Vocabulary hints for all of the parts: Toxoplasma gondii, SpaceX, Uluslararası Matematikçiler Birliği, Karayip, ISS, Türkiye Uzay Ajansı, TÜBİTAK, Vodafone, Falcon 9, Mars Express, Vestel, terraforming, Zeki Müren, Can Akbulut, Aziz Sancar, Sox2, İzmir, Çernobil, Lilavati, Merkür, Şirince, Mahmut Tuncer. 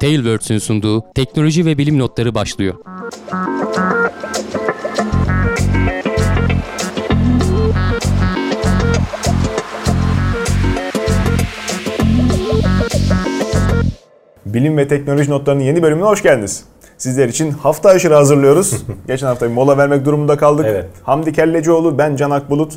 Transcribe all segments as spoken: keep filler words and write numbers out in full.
TaylWords'ün sunduğu teknoloji ve bilim notları başlıyor. Bilim ve teknoloji notlarının yeni bölümüne hoş geldiniz. Sizler için hafta aşırı hazırlıyoruz. Geçen hafta bir mola vermek durumunda kaldık. Evet. Hamdi Kellecioğlu, ben Can Akbulut.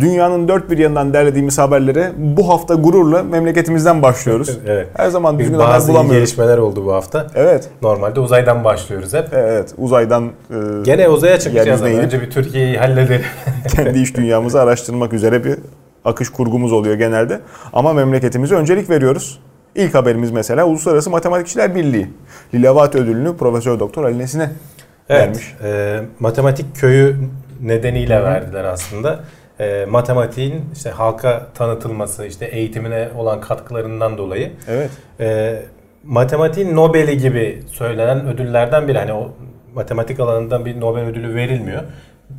Dünyanın dört bir yanından derlediğimiz haberlere bu hafta gururla memleketimizden başlıyoruz. Evet. Her zaman düzgün haber bulamıyoruz. Bazı gelişmeler oldu bu hafta. Evet. Normalde uzaydan başlıyoruz hep. Evet, uzaydan. E, Gene uzaya çıkacağız. Önce bir Türkiye'yi halledelim. Kendi iş dünyamızı araştırmak üzere bir akış kurgumuz oluyor genelde. Ama memleketimize öncelik veriyoruz. İlk haberimiz mesela Uluslararası Matematikçiler Birliği. Lilavati ödülünü Profesör Doktor Ali Nesin'e evet, vermiş. E, matematik köyü nedeniyle Hı-hı. verdiler aslında. E, matematiğin işte halka tanıtılması, işte eğitimine olan katkılarından dolayı. Evet. E, matematiğin Nobel'i gibi söylenen ödüllerden biri. Hani o matematik alanından bir Nobel ödülü verilmiyor.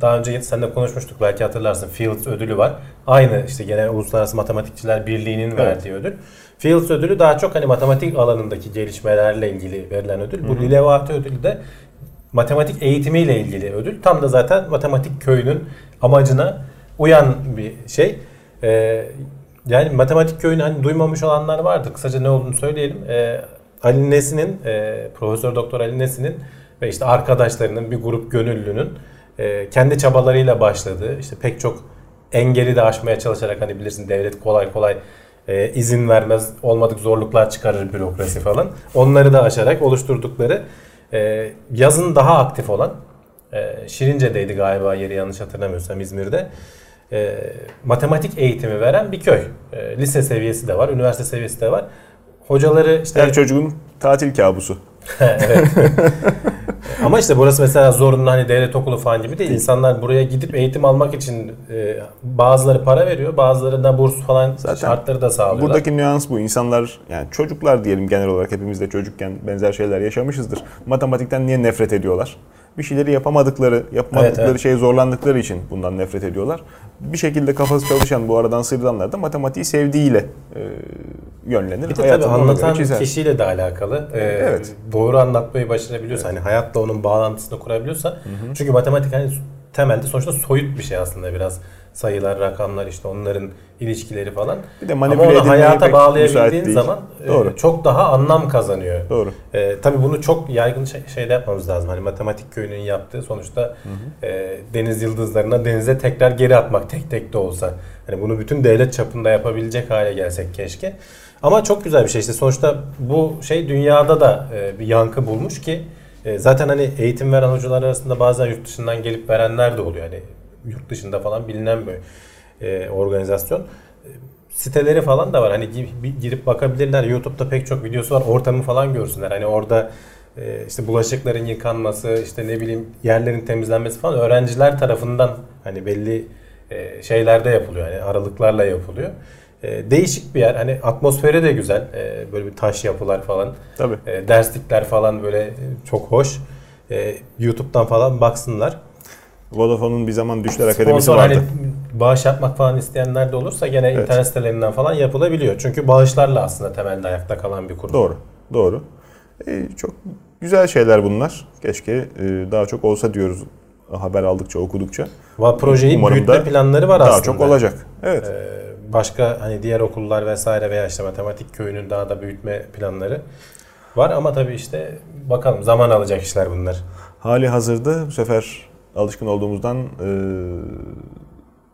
Daha önce seninle konuşmuştuk, belki hatırlarsın. Fields ödülü var. Aynı işte gene Uluslararası Matematikçiler Birliği'nin evet. verdiği ödül. Fields ödülü daha çok hani matematik alanındaki gelişmelerle ilgili verilen ödül. Hı-hı. Bu Lilavati ödülü de matematik eğitimiyle ilgili ödül. Tam da zaten matematik köyünün amacına uyan bir şey. Ee, yani matematik köyünü hani duymamış olanlar vardır. Kısaca ne olduğunu söyleyelim. Ee, Ali Nesin'in, e, Profesör Doktor Ali Nesin'in ve işte arkadaşlarının, bir grup gönüllünün e, kendi çabalarıyla başladığı, işte pek çok engeli de aşmaya çalışarak, hani bilirsin devlet kolay kolay e, izin vermez, olmadık zorluklar çıkarır, bürokrasi falan. Onları da aşarak oluşturdukları, e, yazın daha aktif olan, e, Şirince'deydi galiba yeri, yanlış hatırlamıyorsam İzmir'de. E, matematik eğitimi veren bir köy. E, lise seviyesi de var, üniversite seviyesi de var. Hocaları işte... Her çocuğun tatil kabusu. Evet. Ama işte burası mesela zorunlu, hani devlet okulu falan gibi değil. İnsanlar buraya gidip eğitim almak için e, bazıları para veriyor, bazıları da burs falan zaten şartları da sağlıyorlar. Buradaki nüans bu. İnsanlar, yani çocuklar diyelim, genel olarak hepimiz de çocukken benzer şeyler yaşamışızdır. Matematikten niye nefret ediyorlar? Bir şeyleri yapamadıkları, yapamadıkları evet, evet. şeyi zorlandıkları için bundan nefret ediyorlar. Bir şekilde kafası çalışan, bu aradan sıyrılanlar da matematiği sevdiğiyle e, yönlenir. Bir de tabii anlatan kişiyle de alakalı. Ee, evet. Doğru anlatmayı başarabiliyorsa, evet. hani hayatla onun bağlantısını kurabiliyorsa. Hı hı. Çünkü matematik hani temelde sonuçta soyut bir şey aslında biraz. Sayılar, rakamlar, işte onların ilişkileri falan. Bir de manipüle edilmeye pek müsait değil. Ama onu hayata bağlayabildiğin zaman Doğru. çok daha anlam kazanıyor. Doğru. E, tabii bunu çok yaygın şey, şeyde yapmamız lazım. Hani matematik köyünün yaptığı sonuçta hı hı. E, deniz yıldızlarına, denize tekrar geri atmak, tek tek de olsa. Hani bunu bütün devlet çapında yapabilecek hale gelsek keşke. Ama çok güzel bir şey işte. Sonuçta bu şey dünyada da e, bir yankı bulmuş ki e, zaten hani eğitim veren hocalar arasında bazen yurt dışından gelip verenler de oluyor. Hani yurt dışında falan bilinen bir e, organizasyon. Siteleri falan da var. Hani girip bakabilirler. YouTube'da pek çok videosu var. Ortamı falan görsünler. Hani orada e, işte bulaşıkların yıkanması, işte ne bileyim yerlerin temizlenmesi falan öğrenciler tarafından hani belli e, şeylerde yapılıyor. Hani aralıklarla yapılıyor. E, değişik bir yer. Hani atmosferi de güzel. E, böyle bir taş yapılar falan. Tabii. E, derslikler falan böyle çok hoş. E, YouTube'dan falan baksınlar. Vodafone'un bir zaman Düşler Akademisi vardı. Sponsor hani bağış yapmak falan isteyenler de olursa gene evet. internet sitelerinden falan yapılabiliyor. Çünkü bağışlarla aslında temelde ayakta kalan bir kurum. Doğru, doğru. E, çok güzel şeyler bunlar. Keşke e, daha çok olsa diyoruz haber aldıkça, okudukça. Va, projeyi umarım büyütme planları var daha aslında. Daha çok olacak. Evet. E, başka hani diğer okullar vesaire veya işte matematik köyünün daha da büyütme planları var. Ama tabii işte bakalım, zaman alacak işler bunlar. Hali hazırda bu sefer... Alışkın olduğumuzdan e,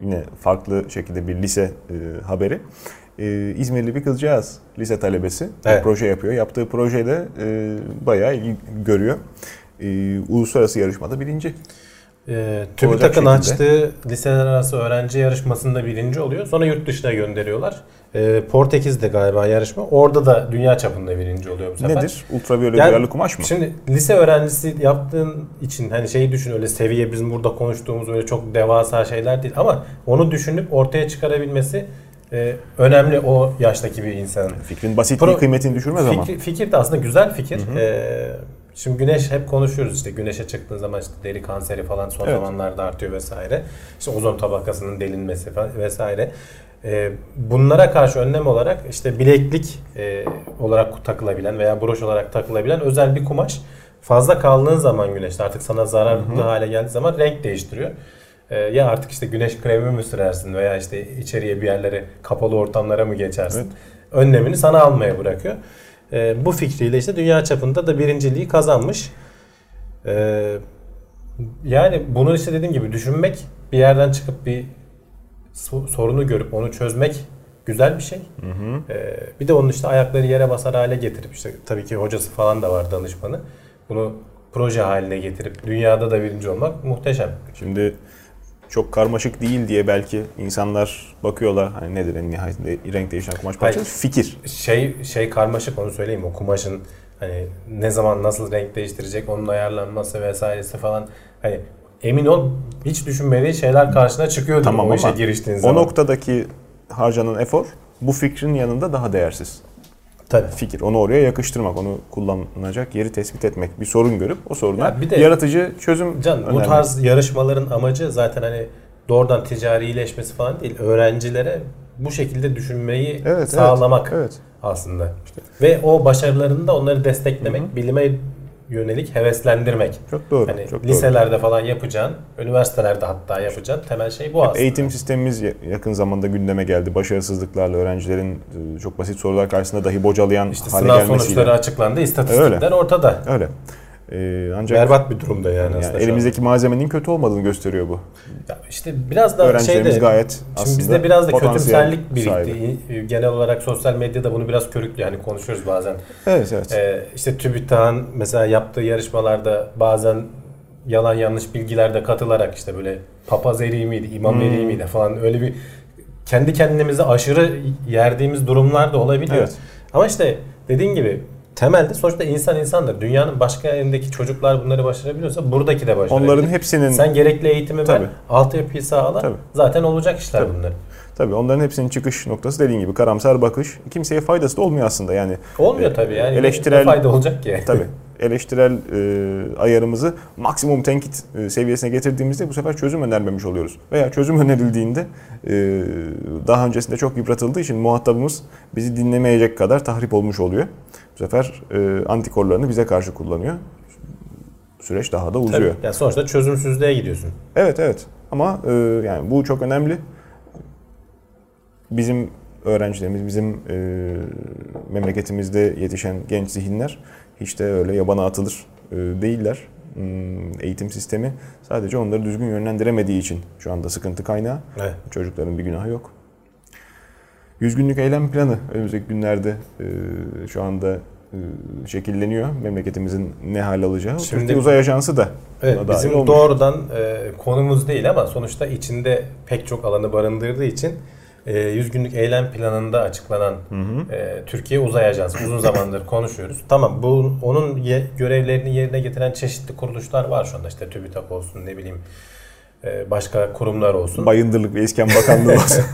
yine farklı şekilde bir lise e, haberi. E, İzmirli bir kızcağız, lise talebesi evet. bir proje yapıyor. Yaptığı projede e, bayağı ilgi görüyor. E, uluslararası yarışmada birinci. E, TÜBİTAK'ın açtığı liseler arası öğrenci yarışmasında birinci oluyor. Sonra yurt dışına gönderiyorlar. E, Portekiz'de galiba yarışma. Orada da dünya çapında birinci oluyor bu sefer. Nedir? Ultraviyole yani, duyarlı kumaş mı? Şimdi lise öğrencisi yaptığın için hani şeyi düşün, öyle seviye, bizim burada konuştuğumuz öyle çok devasa şeyler değil. Ama onu düşünüp ortaya çıkarabilmesi e, önemli o yaştaki bir insanın. Fikrin basitliği Pro- kıymetini düşürmez fikri, ama. Fikir de aslında güzel fikir. Şimdi güneş hep konuşuyoruz, işte güneşe çıktığın zaman işte deri kanseri falan son evet. zamanlarda artıyor vesaire. İşte ozon tabakasının delinmesi vesaire. Bunlara karşı önlem olarak işte bileklik olarak takılabilen veya broş olarak takılabilen özel bir kumaş, fazla kaldığın zaman güneşte artık sana zararlı Hı-hı. hale geldiği zaman renk değiştiriyor. Ya artık işte güneş kremi mi sürersin veya işte içeriye bir yerlere, kapalı ortamlara mı geçersin? Evet. Önlemini sana almaya bırakıyor. Bu fikriyle işte dünya çapında da birinciliği kazanmış. Yani bunu işte dediğim gibi düşünmek, bir yerden çıkıp bir sorunu görüp onu çözmek güzel bir şey. Hı hı. Bir de onun işte ayakları yere basar hale getirip işte tabii ki hocası falan da var, danışmanı. Bunu proje haline getirip dünyada da birinci olmak muhteşem. Şimdi çok karmaşık değil diye belki insanlar bakıyorlar, hani nedir en nihayetinde renk değişen kumaş parçası? Fikir. Şey şey karmaşık, onu söyleyeyim, o kumaşın hani ne zaman nasıl renk değiştirecek, onun ayarlanması vesairesi falan, hani emin ol hiç düşünmediği şeyler karşına çıkıyor. Tamam, o işe giriştiğin zaman. O noktadaki harcanan efor bu fikrin yanında daha değersiz. Tabii. Fikir. Onu oraya yakıştırmak, onu kullanılacak yeri tespit etmek, bir sorun görüp o soruna ya bir de yaratıcı çözüm can, önemli. Bu tarz yarışmaların amacı zaten hani doğrudan ticarileşmesi falan değil. Öğrencilere bu şekilde düşünmeyi evet, sağlamak evet, evet. aslında. İşte. Ve o başarılarını da onları desteklemek, Hı-hı. bilime yönelik heveslendirmek. Çok doğru. Hani çok liselerde doğru. falan yapacağın, üniversitelerde hatta yapacağın temel şey bu aslında. Eğitim sistemimiz yakın zamanda gündeme geldi. Başarısızlıklarla öğrencilerin çok basit sorular karşısında dahi bocalayan işte hale gelmesiyle. Sınav sonuçları açıklandı, istatistikler öyle. Ortada. Öyle. Ee, ancak berbat bir durumda yani, yani aslında. Elimizdeki malzemenin kötü olmadığını gösteriyor bu. Ya işte biraz da öğrencilerimiz şeyde, gayet aslında bizde biraz da kötümserlik birikti. Sahibi. Genel olarak sosyal medyada bunu biraz körüklü yani konuşuyoruz bazen. Evet evet. Ee, işte TÜBİTAK'ın mesela yaptığı yarışmalarda bazen yalan yanlış bilgilerde katılarak işte böyle papaz eriği miydi, imam hmm. eriği miydi falan, öyle bir kendi kendimizi aşırı yerdiğimiz durumlar da olabiliyor. Evet. Ama işte dediğin gibi temelde sonuçta insan insandır. Dünyanın başka yerindeki çocuklar bunları başarabiliyorsa buradaki de başarabilir. Onların hepsinin... Sen gerekli eğitimi tabii. ver, altyapıyı sağla. Tabii. Zaten olacak işler tabii. bunlar. Tabii onların hepsinin çıkış noktası dediğin gibi karamsar bakış. Kimseye faydası da olmuyor aslında yani. Olmuyor tabii yani. Eleştirel... Ne fayda olacak ki? Tabii. Eleştirel e, ayarımızı maksimum tenkit e, seviyesine getirdiğimizde bu sefer çözüm önermemiş oluyoruz. Veya çözüm önerildiğinde e, daha öncesinde çok yıpratıldığı için muhatabımız bizi dinlemeyecek kadar tahrip olmuş oluyor. Bu sefer e, antikorlarını bize karşı kullanıyor. Süreç daha da uzuyor. Tabii. Yani sonuçta çözümsüzlüğe gidiyorsun. Evet evet ama e, yani bu çok önemli. Bizim öğrencilerimiz, bizim e, memleketimizde yetişen genç zihinler hiç de öyle yabana atılır değiller. Eğitim sistemi sadece onları düzgün yönlendiremediği için şu anda sıkıntı kaynağı. Evet. Çocukların bir günahı yok. yüz günlük eylem planı önümüzdeki günlerde şu anda şekilleniyor. Memleketimizin ne hal alacağı. Şimdi, Türkiye Uzay Ajansı da evet, buna dahil olmuş. Bizim doğrudan konumuz değil ama sonuçta içinde pek çok alanı barındırdığı için yüz günlük eylem planında açıklanan hı hı. E, Türkiye Uzay Ajansı uzun zamandır konuşuyoruz. Tamam, bu onun ye, görevlerini yerine getiren çeşitli kuruluşlar var şu anda, işte TÜBİTAK olsun, ne bileyim e, başka kurumlar olsun. Bayındırlık ve İskan Bakanlığı olsun.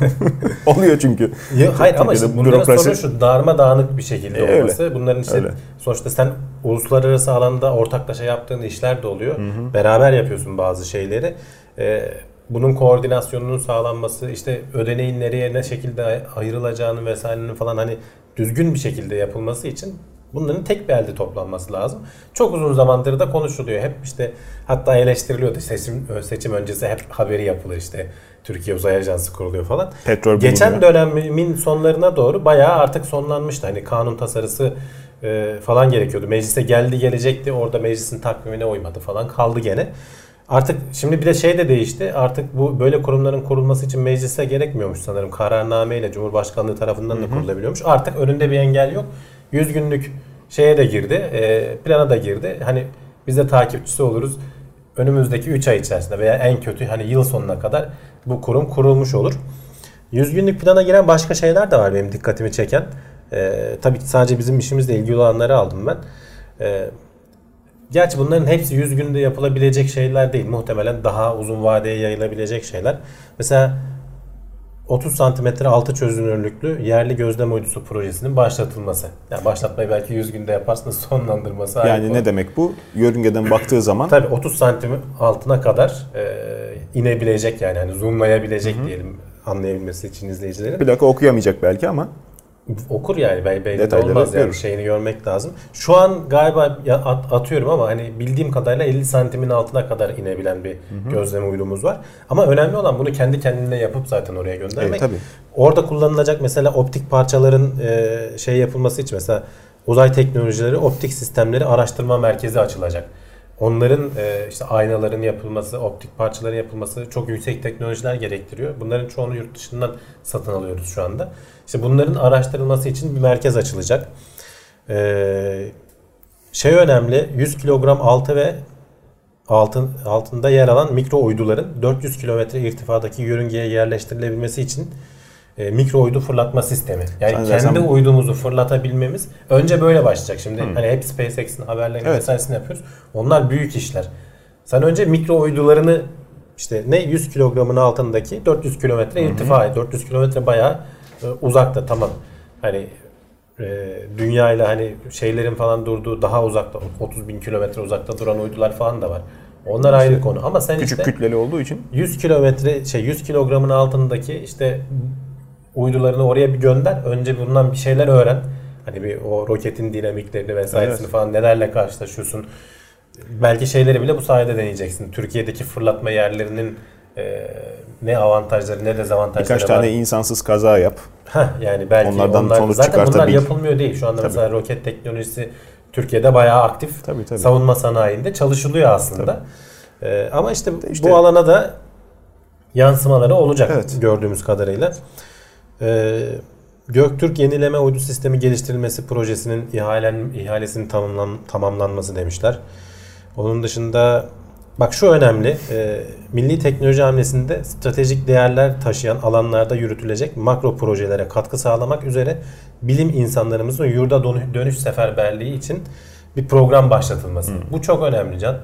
Oluyor çünkü. Ya, hayır ama işte bunların bürokrasi... sorunu şu, darmadağınık bir şekilde e, olması. Öyle. Bunların işte öyle. Sonuçta sen uluslararası alanda ortaklaşa yaptığın işler de oluyor. Hı hı. Beraber yapıyorsun bazı şeyleri. E, Bunun koordinasyonunun sağlanması, işte ödeneğin nereye ne şekilde ayrılacağını vesairenin falan hani düzgün bir şekilde yapılması için bunların tek bir elde toplanması lazım. Çok uzun zamandır da konuşuluyor. Hep işte hatta eleştiriliyordu. Seçim seçim öncesi hep haberi yapılır, işte Türkiye Uzay Ajansı kuruluyor falan. Petrol geçen dönemin sonlarına doğru bayağı artık sonlanmıştı. Hani kanun tasarısı e, falan gerekiyordu. Meclise geldi gelecekti. Orada meclisin takvimine uymadı falan. Kaldı gene. Artık şimdi bir de şey de değişti. Artık bu böyle kurumların kurulması için meclise gerekmiyormuş sanırım. Kararnameyle Cumhurbaşkanlığı tarafından da kurulabiliyormuş. Artık önünde bir engel yok. yüz günlük şeye de girdi. Plana da girdi. Hani biz de takipçisi oluruz. Önümüzdeki üç ay içerisinde veya en kötü hani yıl sonuna kadar bu kurum kurulmuş olur. yüz günlük plana giren başka şeyler de var benim dikkatimi çeken. Ee, tabii ki sadece bizim işimizle ilgili olanları aldım ben. Ee, Gerçi bunların hepsi yüz günde yapılabilecek şeyler değil. Muhtemelen daha uzun vadeye yayılabilecek şeyler. Mesela otuz santimetre altı çözünürlüklü yerli gözlem uydusu projesinin başlatılması. Yani başlatmayı belki yüz günde yaparsınız, sonlandırması. Yani ne demek bu? Yörüngeden baktığı zaman? Tabii otuz santim altına kadar e, inebilecek yani. yani zoomlayabilecek Hı-hı. diyelim anlayabilmesi için izleyicilerin. Bir dakika okuyamayacak belki ama. Okur yani, belki olmaz yani, şeyini görmek lazım. Şu an galiba atıyorum ama hani bildiğim kadarıyla elli santimin altına kadar inebilen bir hı hı. gözlem uydumuz var. Ama önemli olan bunu kendi kendine yapıp zaten oraya göndermek. E, Orada kullanılacak mesela optik parçaların e, şey yapılması için mesela uzay teknolojileri optik sistemleri araştırma merkezi açılacak. Onların e, işte aynaların yapılması, optik parçaların yapılması çok yüksek teknolojiler gerektiriyor. Bunların çoğunu yurt dışından satın alıyoruz şu anda. İşte bunların araştırılması için bir merkez açılacak. Ee, şey önemli, yüz kilogram altı ve altın, altında yer alan mikro uyduların dört yüz kilometre irtifadaki yörüngeye yerleştirilebilmesi için e, mikro uydu fırlatma sistemi. Yani sen kendi zaten... uydumuzu fırlatabilmemiz önce böyle başlayacak. Şimdi hmm. hani hep SpaceX'in haberlerini evet. vesairesini yapıyoruz. Onlar büyük işler. Sen önce mikro uydularını işte ne yüz kilogramın altındaki dört yüz kilometre hmm. irtifa, dört yüz kilometre bayağı uzakta, tamam. Hani e, dünyayla hani şeylerin falan durduğu daha uzakta, otuz bin kilometre uzakta duran uydular falan da var. Onlar işte ayrı konu ama sen küçük işte kütleli olduğu için yüz kilometre şey yüz kilogramın altındaki işte uydularını oraya bir gönder. Önce bundan bir şeyler öğren. Hani bir o roketin dinamiklerini vesairesini evet. falan nelerle karşılaşıyorsun. Belki şeyleri bile bu sayede deneyeceksin. Türkiye'deki fırlatma yerlerinin Ee, ne avantajları ne dezavantajları Birkaç var. Birkaç tane insansız kaza yap. Heh, yani belki onlardan onlar, sonuç zaten çıkartabilir. Zaten bunlar yapılmıyor değil. Şu anda tabii. mesela roket teknolojisi Türkiye'de bayağı aktif. Tabii, tabii. Savunma sanayinde çalışılıyor aslında. Ee, ama işte, işte bu alana da yansımaları olacak evet. gördüğümüz kadarıyla. Ee, Göktürk yenileme uydu sistemi geliştirilmesi projesinin ihalen, ihalesinin tamamlan, tamamlanması demişler. Onun dışında bak şu önemli, e, milli teknoloji hamlesinde stratejik değerler taşıyan alanlarda yürütülecek makro projelere katkı sağlamak üzere bilim insanlarımızın yurda dönüş seferberliği için bir program başlatılması. Hmm. Bu çok önemli Can.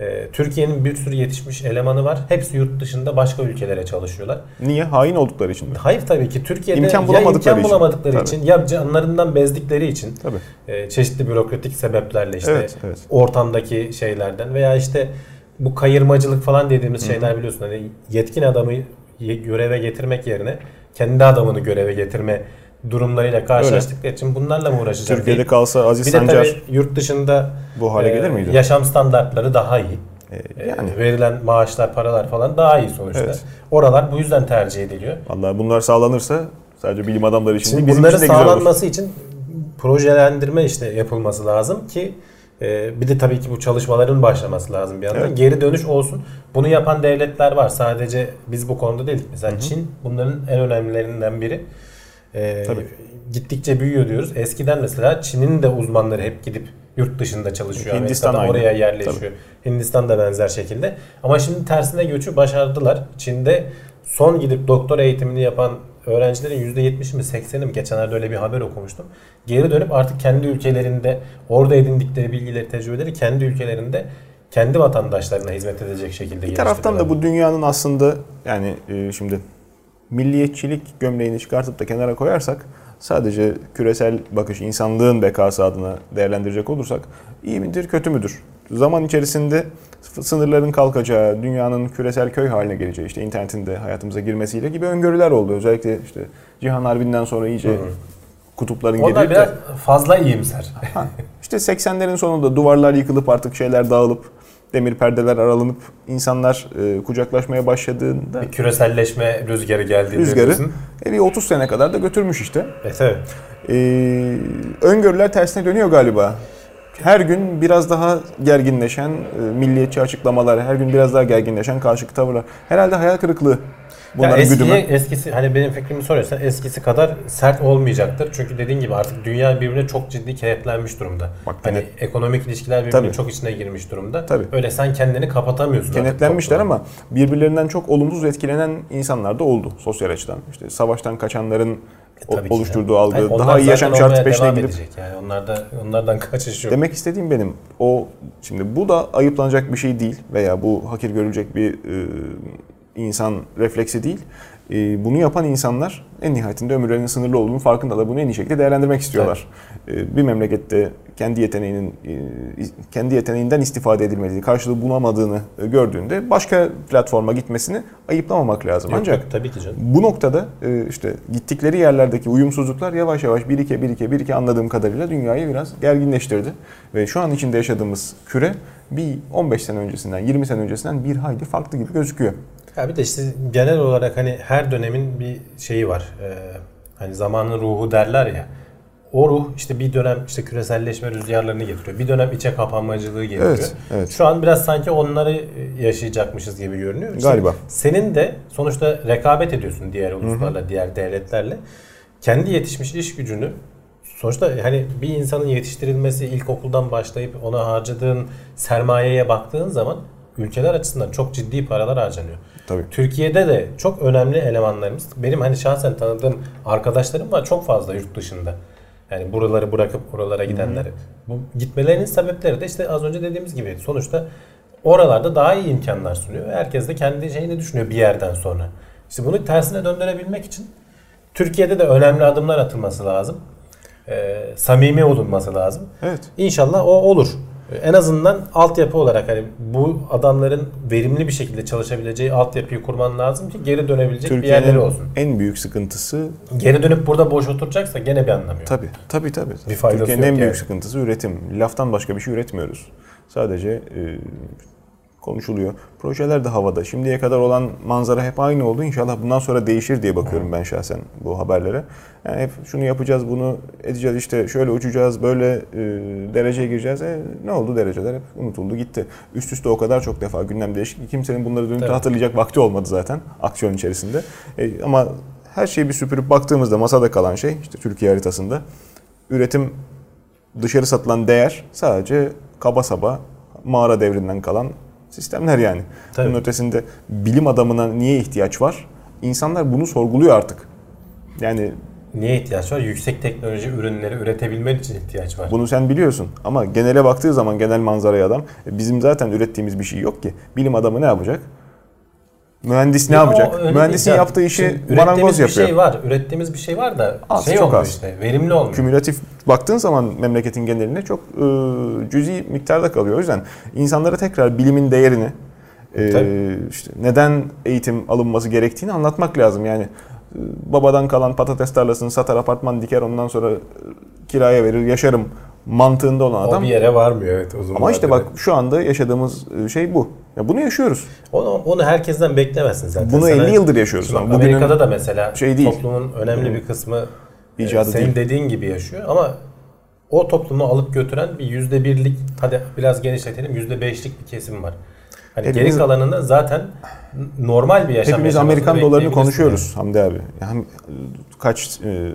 E, Türkiye'nin bir sürü yetişmiş elemanı var. Hepsi yurt dışında başka ülkelere çalışıyorlar. Niye? Hain oldukları için mi? Hayır tabii ki. Türkiye'de imkan bulamadıkları, ya, imkan bulamadıkları için, için ya canlarından bezdikleri için e, çeşitli bürokratik sebeplerle işte evet, evet. ortamdaki şeylerden veya işte bu kayırmacılık falan dediğimiz şeyler biliyorsun. Hani yetkin adamı göreve getirmek yerine kendi adamını göreve getirme durumlarıyla karşılaştıkları öyle. için bunlarla mı uğraşacak? Türkiye'de değil. kalsa Aziz Sancar. Bir de tabii yurt dışında bu hale e, gelir miydi? Yaşam standartları daha iyi. E, yani. e, verilen maaşlar, paralar falan daha iyi sonuçta. Evet. Oralar bu yüzden tercih ediliyor. Vallahi bunlar sağlanırsa sadece bilim adamları için değil, bizim için de güzel olur. Bunların sağlanması için projelendirme işte yapılması lazım ki bir de tabii ki bu çalışmaların başlaması lazım bir yandan. Evet. Geri dönüş olsun. Bunu yapan devletler var. Sadece biz bu konuda değildik. Mesela hı hı. Çin bunların en önemlilerinden biri. Ee, gittikçe büyüyor diyoruz. Eskiden mesela Çin'in de uzmanları hep gidip yurt dışında çalışıyor. Hindistan oraya yerleşiyor. Tabii. Hindistan da benzer şekilde. Ama şimdi tersine göçü başardılar. Çin'de son gidip doktora eğitimini yapan öğrencilerin yüzde yetmişi mi seksen mi geçenlerde öyle bir haber okumuştum. Geri dönüp artık kendi ülkelerinde orada edindikleri bilgileri, tecrübeleri kendi ülkelerinde kendi vatandaşlarına hizmet edecek şekilde bir taraftan da bu dünyanın aslında yani şimdi milliyetçilik gömleğini çıkartıp da kenara koyarsak sadece küresel bakış insanlığın bekası adına değerlendirecek olursak iyi midir kötü müdür? Zaman içerisinde sınırların kalkacağı, dünyanın küresel köy haline geleceği, işte internetin de hayatımıza girmesiyle gibi öngörüler oldu. Özellikle işte Cihan Harbi'nden sonra iyice Hı. kutupların gelip de... Onlar biraz fazla iyimser. Ha, işte seksenlerin sonunda duvarlar yıkılıp artık şeyler dağılıp, demir perdeler aralanıp insanlar e, kucaklaşmaya başladığında... Bir küreselleşme rüzgarı geldiğinde... Rüzgarı e, bir otuz sene kadar da götürmüş işte. E tabii. E, öngörüler tersine dönüyor galiba. Her gün biraz daha gerginleşen e, milliyetçi açıklamalar, her gün biraz daha gerginleşen karşılıklı tavırlar. Herhalde hayal kırıklığı bunların eski, güdümü. Eskisi, hani benim fikrimi soruyorsan eskisi kadar sert olmayacaktır. Çünkü dediğin gibi artık dünya birbirine çok ciddi kenetlenmiş durumda. Bak, hani evet. ekonomik ilişkiler birbirine Tabii. çok içine girmiş durumda. Tabii. Öyle sen kendini kapatamıyorsun. Kenetlenmişler ama birbirlerinden çok olumsuz etkilenen insanlar da oldu sosyal açıdan. İşte savaştan kaçanların Tabii oluşturduğu yani. algı, yani daha iyi yaşam şartı peşine gidip yani onlar da onlardan kaçış yok. Demek istediğim benim o şimdi bu da ayıplanacak bir şey değil veya bu hakir görülecek bir e, insan refleksi değil. E, bunu yapan insanlar en nihayetinde ömürlerinin sınırlı olduğunu farkında da bunu en iyi şekilde değerlendirmek istiyorlar. Evet. E, bir memlekette kendi yeteneğinin e, kendi yeteneğinden istifade edilmediği, karşılığı bulamadığını e, gördüğünde başka platforma gitmesini ayıplamamak lazım. Yok, ancak tabii ki canım. Bu noktada e, işte gittikleri yerlerdeki uyumsuzluklar yavaş yavaş birike birike birike anladığım kadarıyla dünyayı biraz gerginleştirdi ve şu an içinde yaşadığımız küre bir on beş sene öncesinden, yirmi sene öncesinden bir hayli farklı gibi gözüküyor. Ya bir de işte genel olarak hani her dönemin bir şeyi var. Ee, hani zamanın ruhu derler ya. O ruh işte bir dönem işte küreselleşme rüzgarlarını getiriyor. Bir dönem içe kapanmacılığı getiriyor. Evet, evet. Şu an biraz sanki onları yaşayacakmışız gibi görünüyor. İşte galiba. Senin de sonuçta rekabet ediyorsun diğer uluslarla, hı-hı, diğer devletlerle. Kendi yetişmiş iş gücünü sonuçta hani bir insanın yetiştirilmesi, ilkokuldan başlayıp ona harcadığın sermayeye baktığın zaman ülkeler açısından çok ciddi paralar harcanıyor. Tabii. Türkiye'de de çok önemli elemanlarımız, benim hani şahsen tanıdığım arkadaşlarım var çok fazla yurt dışında. Yani buraları bırakıp oralara gidenleri. Bu gitmelerinin sebepleri de işte az önce dediğimiz gibi. Sonuçta oralarda daha iyi imkanlar sunuyor. Herkes de kendi şeyini düşünüyor bir yerden sonra. İşte bunu tersine döndürebilmek için Türkiye'de de önemli adımlar atılması lazım. Ee, samimi olunması lazım. Evet. İnşallah o olur. En azından altyapı olarak hani bu adamların verimli bir şekilde çalışabileceği altyapıyı kurman lazım ki geri dönebilecek Türkiye'nin bir yerleri olsun. En büyük sıkıntısı... Geri dönüp burada boş oturacaksa gene bir anlamı yok. Tabii, tabii, tabii. Bir faydası Türkiye'nin en yani. büyük sıkıntısı üretim. Laftan başka bir şey üretmiyoruz. Sadece e, konuşuluyor. Projeler de havada. Şimdiye kadar olan manzara hep aynı oldu. İnşallah bundan sonra değişir diye bakıyorum ben şahsen bu haberlere. Yani hep şunu yapacağız, bunu edeceğiz, işte şöyle uçacağız, böyle e, dereceye gireceğiz. E, ne oldu? Dereceler hep unutuldu, gitti. Üst üste o kadar çok defa gündem değişti ki kimsenin bunları dönüp hatırlayacak vakti olmadı zaten aksiyon içerisinde. E, ama her şeyi bir süpürüp baktığımızda masada kalan şey, işte Türkiye haritasında üretim, dışarı satılan değer sadece kaba saba mağara devrinden kalan sistemler yani. Tabii. Bunun ötesinde bilim adamına niye ihtiyaç var? İnsanlar bunu sorguluyor artık. Yani niye ihtiyaç var? Yüksek teknoloji ürünleri üretebilmen için ihtiyaç var. Bunu sen biliyorsun ama genele baktığı zaman genel manzaraya adam bizim zaten ürettiğimiz bir şey yok ki. Bilim adamı ne yapacak? Mühendis ne ya yapacak? Mühendisin ya, yaptığı işi marangoz yapıyor. Bir şey var. Ürettiğimiz bir şey var da az, şey olmuyor işte. Verimli olmuyor. Kümülatif baktığın zaman memleketin geneline çok e, cüzi miktarda kalıyor. O yüzden insanlara tekrar bilimin değerini, e, işte neden eğitim alınması gerektiğini anlatmak lazım. Yani babadan kalan patates tarlasını satar, apartman diker, ondan sonra kiraya verir, yaşarım mantığında olan adam. O bir yere varmıyor evet. Uzun ama işte bak şu anda yaşadığımız şey bu. Ya bunu yaşıyoruz. Onu, onu herkesten beklemezsin zaten. Bunu sana elli yıldır yaşıyoruz. Bak, Amerika'da da mesela şey toplumun önemli hmm. bir kısmı İcadı senin değil. dediğin gibi yaşıyor ama o toplumu alıp götüren bir yüzde birlik, hadi biraz genişletelim, yüzde beşlik bir kesim var. Hani hepimiz, geri kalanında zaten normal bir yaşam. Hepimiz Amerikan dolarını konuşuyoruz yani. Hamdi abi. Yani kaç e,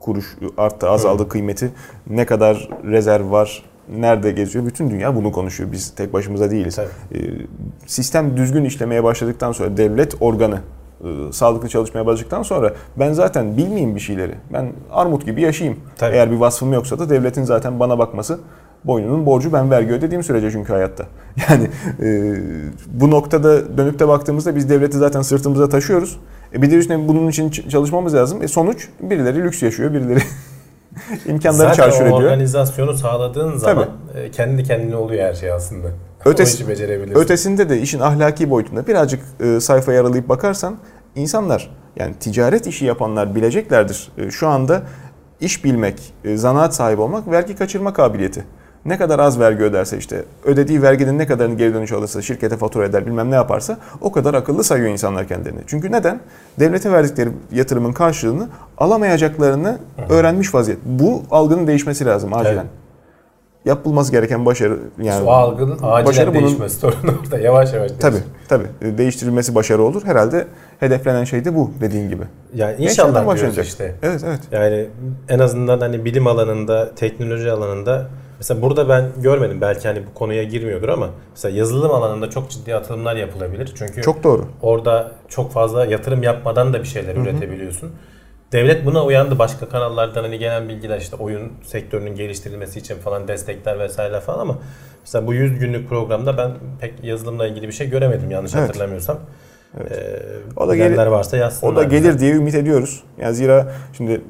kuruş arttı, azaldı, hmm. kıymeti, ne kadar rezerv var, nerede geziyor? Bütün dünya bunu konuşuyor. Biz tek başımıza değiliz. E, sistem düzgün işlemeye başladıktan sonra, devlet organı e, sağlıklı çalışmaya başladıktan sonra ben zaten bilmeyeyim bir şeyleri. Ben armut gibi yaşayayım. Tabii. Eğer bir vasfım yoksa da devletin zaten bana bakması boynunun borcu, ben vergi ödediğim sürece çünkü hayatta. Yani e, bu noktada dönüp de baktığımızda biz devleti zaten sırtımıza taşıyoruz. E, bir de üstüne bunun için çalışmamız lazım. E, sonuç birileri lüks yaşıyor, birileri imkanları çarşur ediyor. Zaten organizasyonu sağladığın zaman Tabii. kendi kendine oluyor her şey aslında. Ötesi, ötesinde de işin ahlaki boyutunda birazcık e, sayfayı aralayıp bakarsan insanlar, yani ticaret işi yapanlar bileceklerdir. E, şu anda iş bilmek, e, zanaat sahibi olmak, vergi kaçırma kabiliyeti. Ne kadar az vergi öderse, işte ödediği verginin ne kadarını geri dönüş alırsa, şirkete fatura eder, bilmem ne yaparsa o kadar akıllı sayıyor insanlar kendilerini. Çünkü neden? Devlete verdikleri yatırımın karşılığını alamayacaklarını öğrenmiş vaziyet. Bu algının değişmesi lazım acilen. Evet. Yapılması gereken başarı, yani o algının acilen başarı değişmesi bunun... sorun orada. Yavaş yavaş değişir. Tabii, tabii. Değiştirilmesi başarı olur. Herhalde hedeflenen şey de bu, dediğin gibi. Yani inşallah diyoruz işte. Evet, evet. Yani en azından hani bilim alanında, teknoloji alanında mesela burada ben görmedim, belki hani bu konuya girmiyordur ama mesela yazılım alanında çok ciddi atılımlar yapılabilir. Çünkü çok doğru. Orada çok fazla yatırım yapmadan da bir şeyler Hı-hı. üretebiliyorsun. Devlet buna uyandı. Başka kanallardan hani gelen bilgiler, işte oyun sektörünün geliştirilmesi için falan destekler vesaire falan ama mesela bu yüz günlük programda ben pek yazılımla ilgili bir şey göremedim yanlış evet. hatırlamıyorsam. Evet. Ee, o da gelir, varsa yazsınlar. O da gelir diye ümit ediyoruz. Yani zira şimdi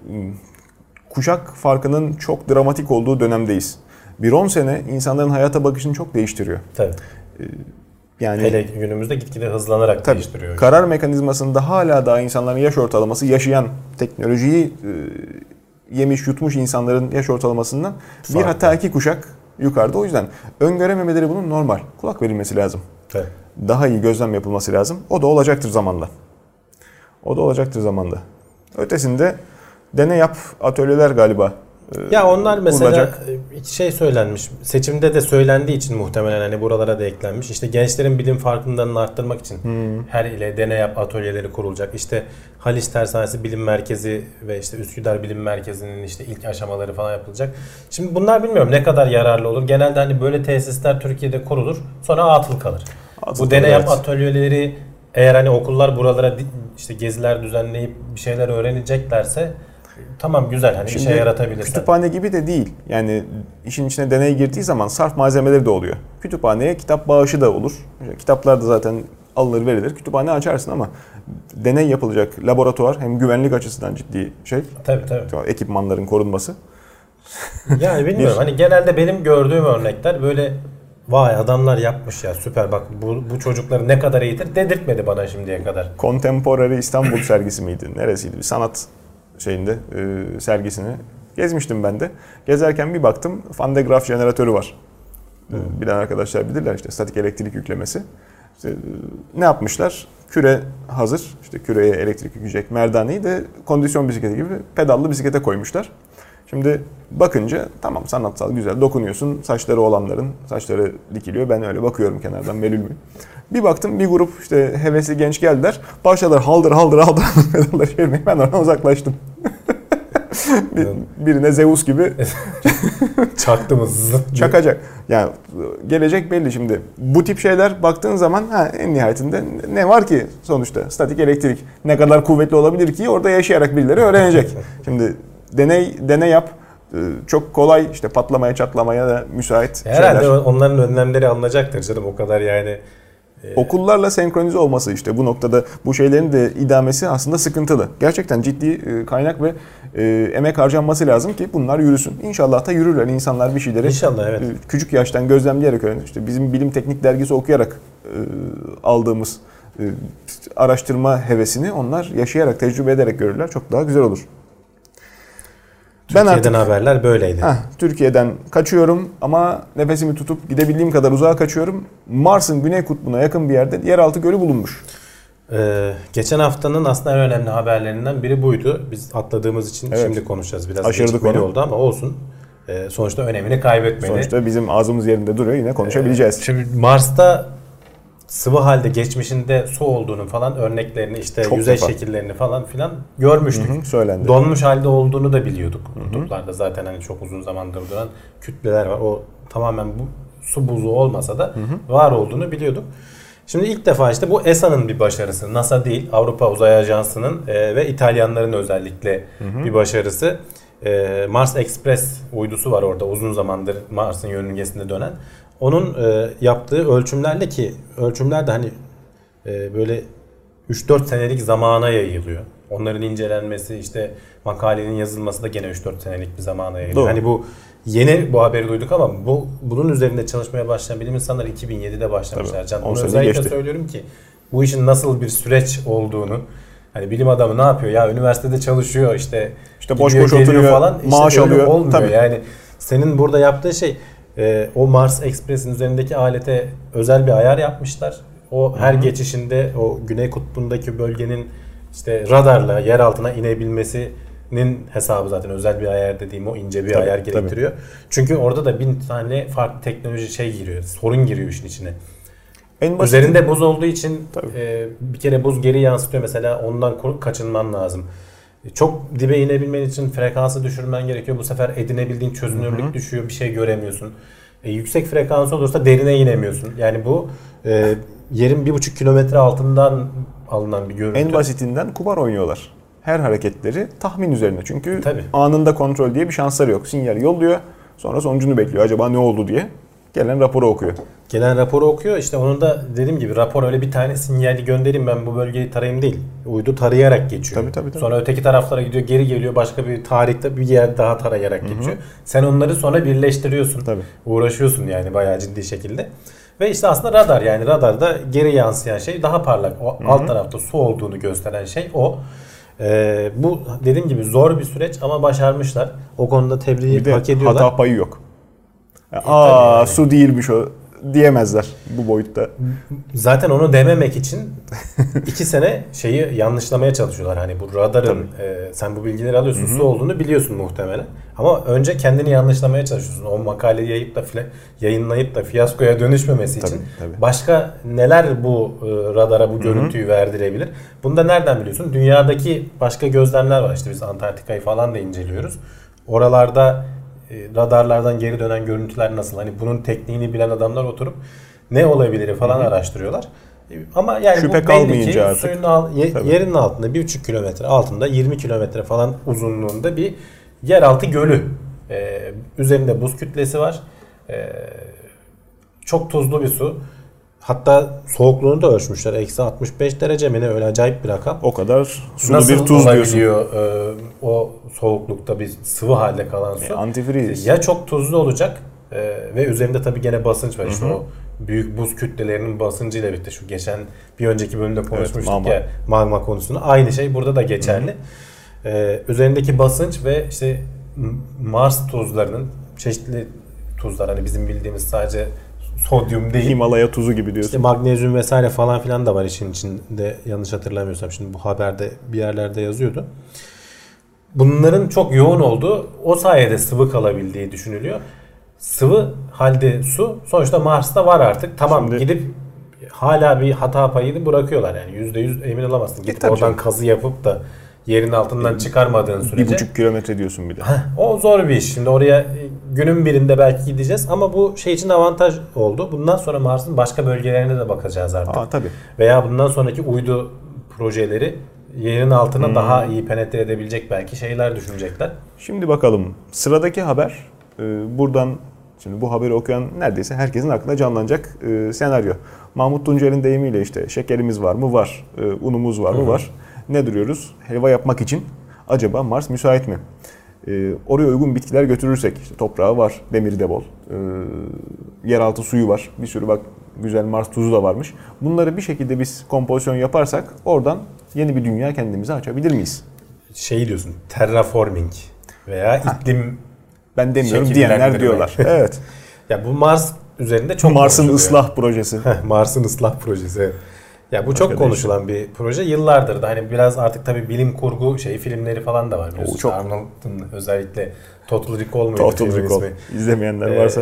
kuşak farkının çok dramatik olduğu dönemdeyiz. Bir on sene insanların hayata bakışını çok değiştiriyor. Tabii. Ee, Yani hele günümüzde gitgide hızlanarak tabii, değiştiriyor. Karar mekanizmasında hala daha insanların yaş ortalaması yaşayan teknolojiyi e, yemiş yutmuş insanların yaş ortalamasından farklı. Bir hatta iki kuşak yukarıda. O yüzden öngörememeleri bunun normal. Kulak verilmesi lazım. Evet. Daha iyi gözlem yapılması lazım. O da olacaktır zamanla. O da olacaktır zamanla. Ötesinde dene yap atölyeler galiba. Ya onlar mesela kurulacak. Şey söylenmiş, seçimde de söylendiği için muhtemelen hani buralara da eklenmiş. İşte gençlerin bilim farkındalığını arttırmak için hmm. her ile deney yap atölyeleri kurulacak. İşte Haliç Tersanesi Bilim Merkezi ve işte Üsküdar Bilim Merkezi'nin işte ilk aşamaları falan yapılacak. Şimdi bunlar bilmiyorum ne kadar yararlı olur. Genelde hani böyle tesisler Türkiye'de kurulur, sonra atıl kalır. Atıl Bu deney yap evet. atölyeleri eğer hani okullar buralara işte geziler düzenleyip bir şeyler öğreneceklerse tamam güzel hani işe yaratabilirsen. Kütüphane gibi de değil. Yani işin içine deney girdiği zaman sarf malzemeleri de oluyor. Kütüphaneye kitap bağışı da olur. Kitaplar da zaten alınır verilir. Kütüphane açarsın ama deney yapılacak laboratuvar hem güvenlik açısından ciddi şey. Tabii tabii. Ekipmanların korunması. Yani bilmiyorum hani genelde benim gördüğüm örnekler böyle vay adamlar yapmış ya süper bak bu, bu çocukları ne kadar eğitir dedirtmedi bana şimdiye kadar. Contemporary İstanbul sergisi miydi? Neresiydi? Bir sanat şeyinde e, sergisini gezmiştim ben de. Gezerken bir baktım Van de Graaff jeneratörü var. E, bilen arkadaşlar bilirler işte statik elektrik yüklemesi. İşte, e, ne yapmışlar? Küre hazır. İşte küreye elektrik yükleyecek merdaneyi de kondisyon bisikleti gibi pedallı bisiklete koymuşlar. Şimdi bakınca tamam sanatsal güzel dokunuyorsun. Saçları olanların saçları dikiliyor. Ben öyle bakıyorum kenardan melül mü? Bir baktım bir grup işte hevesli genç geldiler. Başladılar haldır haldır haldır pedalları çevirmeye. Ben oradan uzaklaştım. bir, birine Zeus gibi çaktı mı? Çakacak. Yani gelecek belli şimdi. Bu tip şeyler baktığın zaman ha, en nihayetinde ne var ki sonuçta? Statik elektrik ne kadar kuvvetli olabilir ki orada yaşayarak birileri öğrenecek. Şimdi Deney deney yap. Çok kolay işte patlamaya çatlamaya da müsait herhalde şeyler. Herhalde onların önlemleri alınacaktır canım o kadar yani. Okullarla senkronize olması işte bu noktada bu şeylerin de idamesi aslında sıkıntılı. Gerçekten ciddi kaynak ve emek harcanması lazım ki bunlar yürüsün. İnşallah da yürürler insanlar bir şeyleri. İnşallah evet. Küçük yaştan gözlemleyerek öğrenir. İşte bizim Bilim Teknik dergisi okuyarak aldığımız araştırma hevesini onlar yaşayarak tecrübe ederek görürler. Çok daha güzel olur. Türkiye'den artık, haberler böyleydi. Heh, Türkiye'den kaçıyorum ama nefesimi tutup gidebildiğim kadar uzağa kaçıyorum. Mars'ın Güney Kutbu'na yakın bir yerde yeraltı gölü bulunmuş. Ee, geçen haftanın aslında en önemli haberlerinden biri buydu. Biz atladığımız için evet. Şimdi konuşacağız. Biraz gecikmeli oldu ama olsun. Ee, sonuçta önemini kaybetmedi. Sonuçta bizim ağzımız yerinde duruyor. Yine konuşabileceğiz. Ee, şimdi Mars'ta sıvı halde geçmişinde su olduğunu falan örneklerini işte çok yüzey defa. Şekillerini falan filan görmüştük. Hı hı, söylendi. Donmuş halde olduğunu da biliyorduk. Kutuplarda zaten hani çok uzun zamandır duran kütleler var. O tamamen bu su buzu olmasa da hı hı. var olduğunu biliyorduk. Şimdi ilk defa işte bu E S A'nın bir başarısı. NASA değil, Avrupa Uzay Ajansı'nın e, ve İtalyanların özellikle hı hı. bir başarısı. E, Mars Express uydusu var orada uzun zamandır Mars'ın yörüngesinde dönen. Onun e, yaptığı ölçümlerle ki ölçümler de hani e, böyle üç dört senelik zamana yayılıyor. Onların incelenmesi işte makalenin yazılması da gene üç dört senelik bir zamana yayılıyor. Hani bu yeni bu haberi duyduk ama bu bunun üzerinde çalışmaya başlayan bilim insanları iki bin yedide başlamışlar. Can onu özellikle geçti. Söylüyorum ki bu işin nasıl bir süreç olduğunu hani bilim adamı ne yapıyor ya üniversitede çalışıyor işte işte boş gidiyor, boş oturuyor falan maaş işte alıyor olmuyor tabii. Yani senin burada yaptığın şey Ee, o Mars Express'in üzerindeki alete özel bir ayar yapmışlar. O her Hı-hı. geçişinde o Güney Kutbu'ndaki bölgenin işte radarla yer altına inebilmesinin hesabı zaten özel bir ayar dediğim o ince bir tabii, ayar gerektiriyor. Tabii. Çünkü orada da bin tane farklı teknoloji şey giriyor, sorun giriyor işin içine. En basit, üzerinde buz olduğu için e, bir kere buz geri yansıtıyor mesela ondan kaçınman lazım. Çok dibe inebilmen için frekansı düşürmen gerekiyor. Bu sefer edinebildiğin çözünürlük Hı-hı. düşüyor. Bir şey göremiyorsun. E, yüksek frekans olursa derine inemiyorsun. Yani bu e, yerin bir buçuk kilometre altından alınan bir görüntü. En basitinden kumar oynuyorlar. Her hareketleri tahmin üzerine. Çünkü Tabii. anında kontrol diye bir şansları yok. Sinyal yolluyor. Sonra sonucunu bekliyor. Acaba ne oldu diye. Gelen raporu okuyor. Gelen raporu okuyor. İşte onun da dediğim gibi rapor öyle bir tane sinyali göndereyim ben bu bölgeyi tarayayım değil. Uydu tarayarak geçiyor. Tabii, tabii, tabii. Sonra öteki taraflara gidiyor, geri geliyor, başka bir tarihte bir yer daha tarayarak Hı-hı. geçiyor. Sen onları sonra birleştiriyorsun. Tabii. Uğraşıyorsun yani bayağı ciddi şekilde. Ve işte aslında radar, yani radarda geri yansıyan şey daha parlak. O Hı-hı. alt tarafta su olduğunu gösteren şey o. Ee, bu dediğim gibi zor bir süreç ama başarmışlar. O konuda tebriği hak ediyorlar. Bir de hata payı yok. Yani, aa yani. Su değilmiş o diyemezler bu boyutta. Zaten onu dememek için iki sene şeyi yanlışlamaya çalışıyorlar. Hani bu radarın e, sen bu bilgileri alıyorsun, Hı-hı. su olduğunu biliyorsun muhtemelen. Ama önce kendini yanlışlamaya çalışıyorsun. O makaleyi yayıp da file, yayınlayıp da fiyaskoya dönüşmemesi tabii, için tabii. başka neler bu e, radara bu görüntüyü Hı-hı. verdirebilir? Bunu da nereden biliyorsun? Dünyadaki başka gözlemler var. İşte biz Antarktika'yı falan da inceliyoruz. Oralarda radarlardan geri dönen görüntüler nasıl? Hani bunun tekniğini bilen adamlar oturup ne olabilir falan Hı-hı. araştırıyorlar. Ama yani şüphe bu belli ki artık. Suyun al, ye, yerinin altında bir buçuk kilometre altında yirmi kilometre falan uzunluğunda bir yeraltı gölü. Ee, üzerinde buz kütlesi var. Ee, çok tuzlu bir su. Hatta soğukluğunu da ölçmüşler. eksi altmış beş derece mi ne, öyle acayip bir rakam. O kadar sulu nasıl bir tuz diyorsun. E, o soğuklukta bir sıvı halde kalan su. E, antifriz. Ya çok tuzlu olacak e, ve üzerinde tabii gene basınç var. Hı-hı. İşte o büyük buz kütlelerinin basıncıyla birlikte. Şu geçen bir önceki bölümde konuşmuştuk evet, magma. ya magma konusunu. Aynı şey burada da geçerli. E, üzerindeki basınç ve işte Mars tuzlarının çeşitli tuzlar, hani bizim bildiğimiz sadece sodyum değil. Himalaya tuzu gibi diyorsun. İşte magnezyum vesaire falan filan da var işin içinde. Yanlış hatırlamıyorsam şimdi bu haberde bir yerlerde yazıyordu. Bunların çok yoğun olduğu, o sayede sıvı kalabildiği düşünülüyor. Sıvı halde su sonuçta Mars'ta var artık. Tamam şimdi... gidip hala bir hata payını bırakıyorlar. Yani yüzde yüz emin olamazsın. Git oradan canım. Kazı yapıp da yerin altından çıkarmadığın sürece. Bir buçuk kilometre diyorsun bir de. O zor bir iş. Şimdi oraya günün birinde belki gideceğiz ama bu şey için avantaj oldu. Bundan sonra Mars'ın başka bölgelerine de bakacağız artık. Aa, tabii. Veya bundan sonraki uydu projeleri yerin altına hmm. daha iyi penetre edebilecek belki şeyler düşünecekler. Şimdi bakalım sıradaki haber. Buradan şimdi bu haberi okuyan neredeyse herkesin aklına canlanacak senaryo. Mahmut Tuncer'in deyimiyle işte şekerimiz var mı? Var. Unumuz var mı? Hı-hı. Var. Ne duruyoruz? Helva yapmak için acaba Mars müsait mi? Ee, oraya uygun bitkiler götürürsek, işte toprağı var, demiri de bol, ee, yeraltı suyu var, bir sürü bak güzel Mars tuzu da varmış. Bunları bir şekilde biz kompozisyon yaparsak oradan yeni bir dünya kendimize açabilir miyiz? Şey diyorsun, terraforming veya iklim ha, ben demiyorum diyenler diyorlar. Evet. Ya bu Mars üzerinde çok Mars'ın ıslah projesi. Mars'ın ıslah projesi. Ya bu Başka çok konuşulan bir proje. Yıllardır da hani biraz artık tabii bilim kurgu şeyi filmleri falan da var. Oo, çok. Arnold'un özellikle Total Recall muydu? Total Recall. İzlemeyenler ee, varsa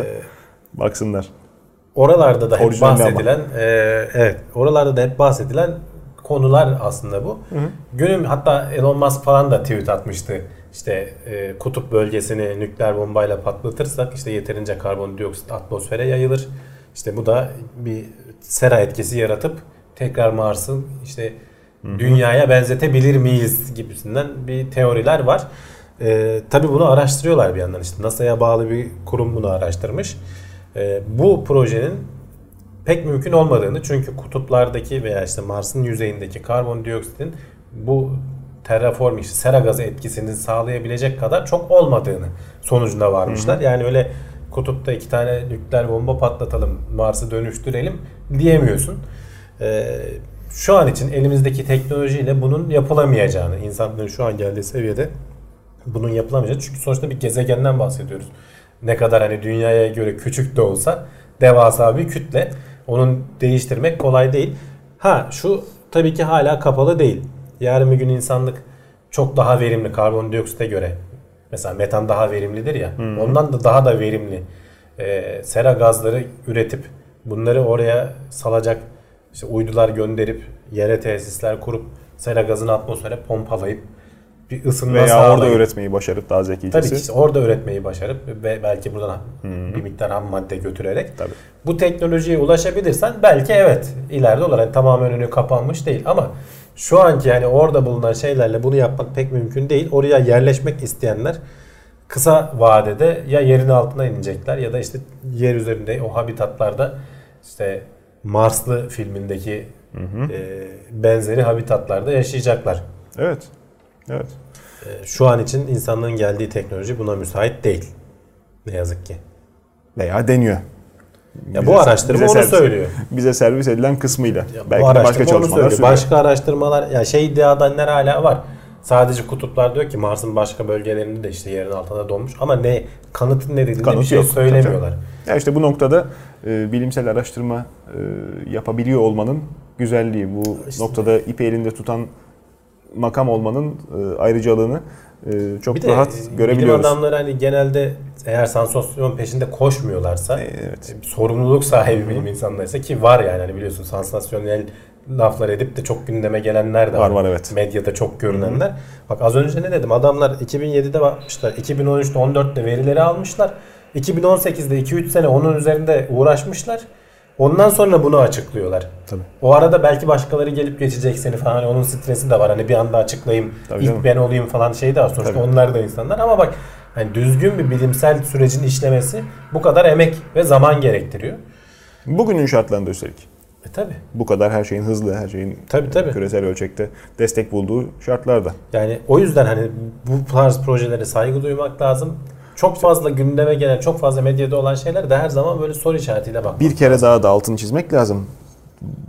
baksınlar. Oralarda da hep bahsedilen e, evet, oralarda da hep bahsedilen konular aslında bu. Hı hı. Günüm hatta Elon Musk falan da tweet atmıştı. İşte e, kutup bölgesini nükleer bombayla patlatırsak işte yeterince karbondioksit atmosfere yayılır. İşte bu da bir sera etkisi yaratıp tekrar Mars'ın işte Hı-hı. dünyaya benzetebilir miyiz gibisinden bir teoriler var. Ee, tabii bunu araştırıyorlar bir yandan. İşte NASA'ya bağlı bir kurum bunu araştırmış. Ee, bu projenin pek mümkün olmadığını, çünkü kutuplardaki veya işte Mars'ın yüzeyindeki karbondioksitin bu terraforming, sera gazı etkisini sağlayabilecek kadar çok olmadığını sonucuna varmışlar. Hı-hı. Yani öyle kutupta iki tane nükleer bomba patlatalım, Mars'ı dönüştürelim diyemiyorsun. Şu an için elimizdeki teknolojiyle bunun yapılamayacağını, insanların şu an geldiği seviyede bunun yapılamayacağını, çünkü sonuçta bir gezegenden bahsediyoruz. Ne kadar hani dünyaya göre küçük de olsa devasa bir kütle, onu değiştirmek kolay değil. Ha şu tabii ki hala kapalı değil. Yarın bir gün insanlık çok daha verimli karbondioksite göre, mesela metan daha verimlidir ya, hmm. ondan da daha da verimli e, sera gazları üretip bunları oraya salacak, İşte uydular gönderip yere tesisler kurup sera gazını atmosfere pompalayıp bir ısınma veya sağlayıp. Veya orada üretmeyi başarıp daha zekicisi. Tabii ki işte orada üretmeyi başarıp ve belki buradan hmm. bir miktar ham madde götürerek. Tabii. Bu teknolojiye ulaşabilirsen belki evet ileride olur. Yani tamamen önü kapanmış değil ama şu anki yani orada bulunan şeylerle bunu yapmak pek mümkün değil. Oraya yerleşmek isteyenler kısa vadede ya yerin altına inecekler ya da işte yer üzerinde o habitatlarda işte Marslı filmindeki hı hı. E, benzeri habitatlarda yaşayacaklar. Evet. Evet. E, şu an için insanlığın geldiği teknoloji buna müsait değil. Ne yazık ki. Veya deniyor. Ya bize, bu araştırma onu servis, söylüyor. Bize servis edilen kısmıyla. Ya belki başka çalışmalar söylüyor. Başka araştırmalar ya şey iddiadanlar hala var. Sadece kutuplar diyor ki Mars'ın başka bölgelerinde de işte yerin altında donmuş ama ne kanıtın ne dediğinde kanıt bir şey yok, söylemiyorlar. Ya işte bu noktada e, bilimsel araştırma e, yapabiliyor olmanın güzelliği. Bu işte noktada ipi elinde tutan makam olmanın e, ayrıcalığını e, çok bir rahat de, görebiliyoruz. Bilim adamları hani genelde eğer sansasyon peşinde koşmuyorlarsa, e, evet. e, sorumluluk sahibi bilim insanlarıysa ki var yani hani biliyorsun sansasyonel laflar edip de çok gündeme gelenler de var. Var, evet. Medyada çok görünenler. Hı-hı. Bak az önce ne dedim? Adamlar iki bin yedide bakmışlar, iki bin on üçte on dörtte verileri almışlar. iki bin on sekizde iki üç sene onun üzerinde uğraşmışlar. Ondan sonra bunu açıklıyorlar. Tabii. O arada belki başkaları gelip geçecek seni falan. Hani onun stresi de var. Hani bir anda açıklayayım, tabii ilk ben olayım falan şey de var. Sonuçta tabii. Onlar da insanlar ama bak hani düzgün bir bilimsel sürecin işlemesi bu kadar emek ve zaman gerektiriyor. Bugünün şartlarında üstelik. E tabii. Bu kadar her şeyin hızlı, her şeyin tabii, tabii. küresel ölçekte destek bulduğu şartlarda. Yani o yüzden hani bu tarz projelere saygı duymak lazım. Çok fazla gündeme gelen, çok fazla medyada olan şeyler de her zaman böyle soru işaretiyle bakmak lazım. Bir kere lazım. Daha da altını çizmek lazım.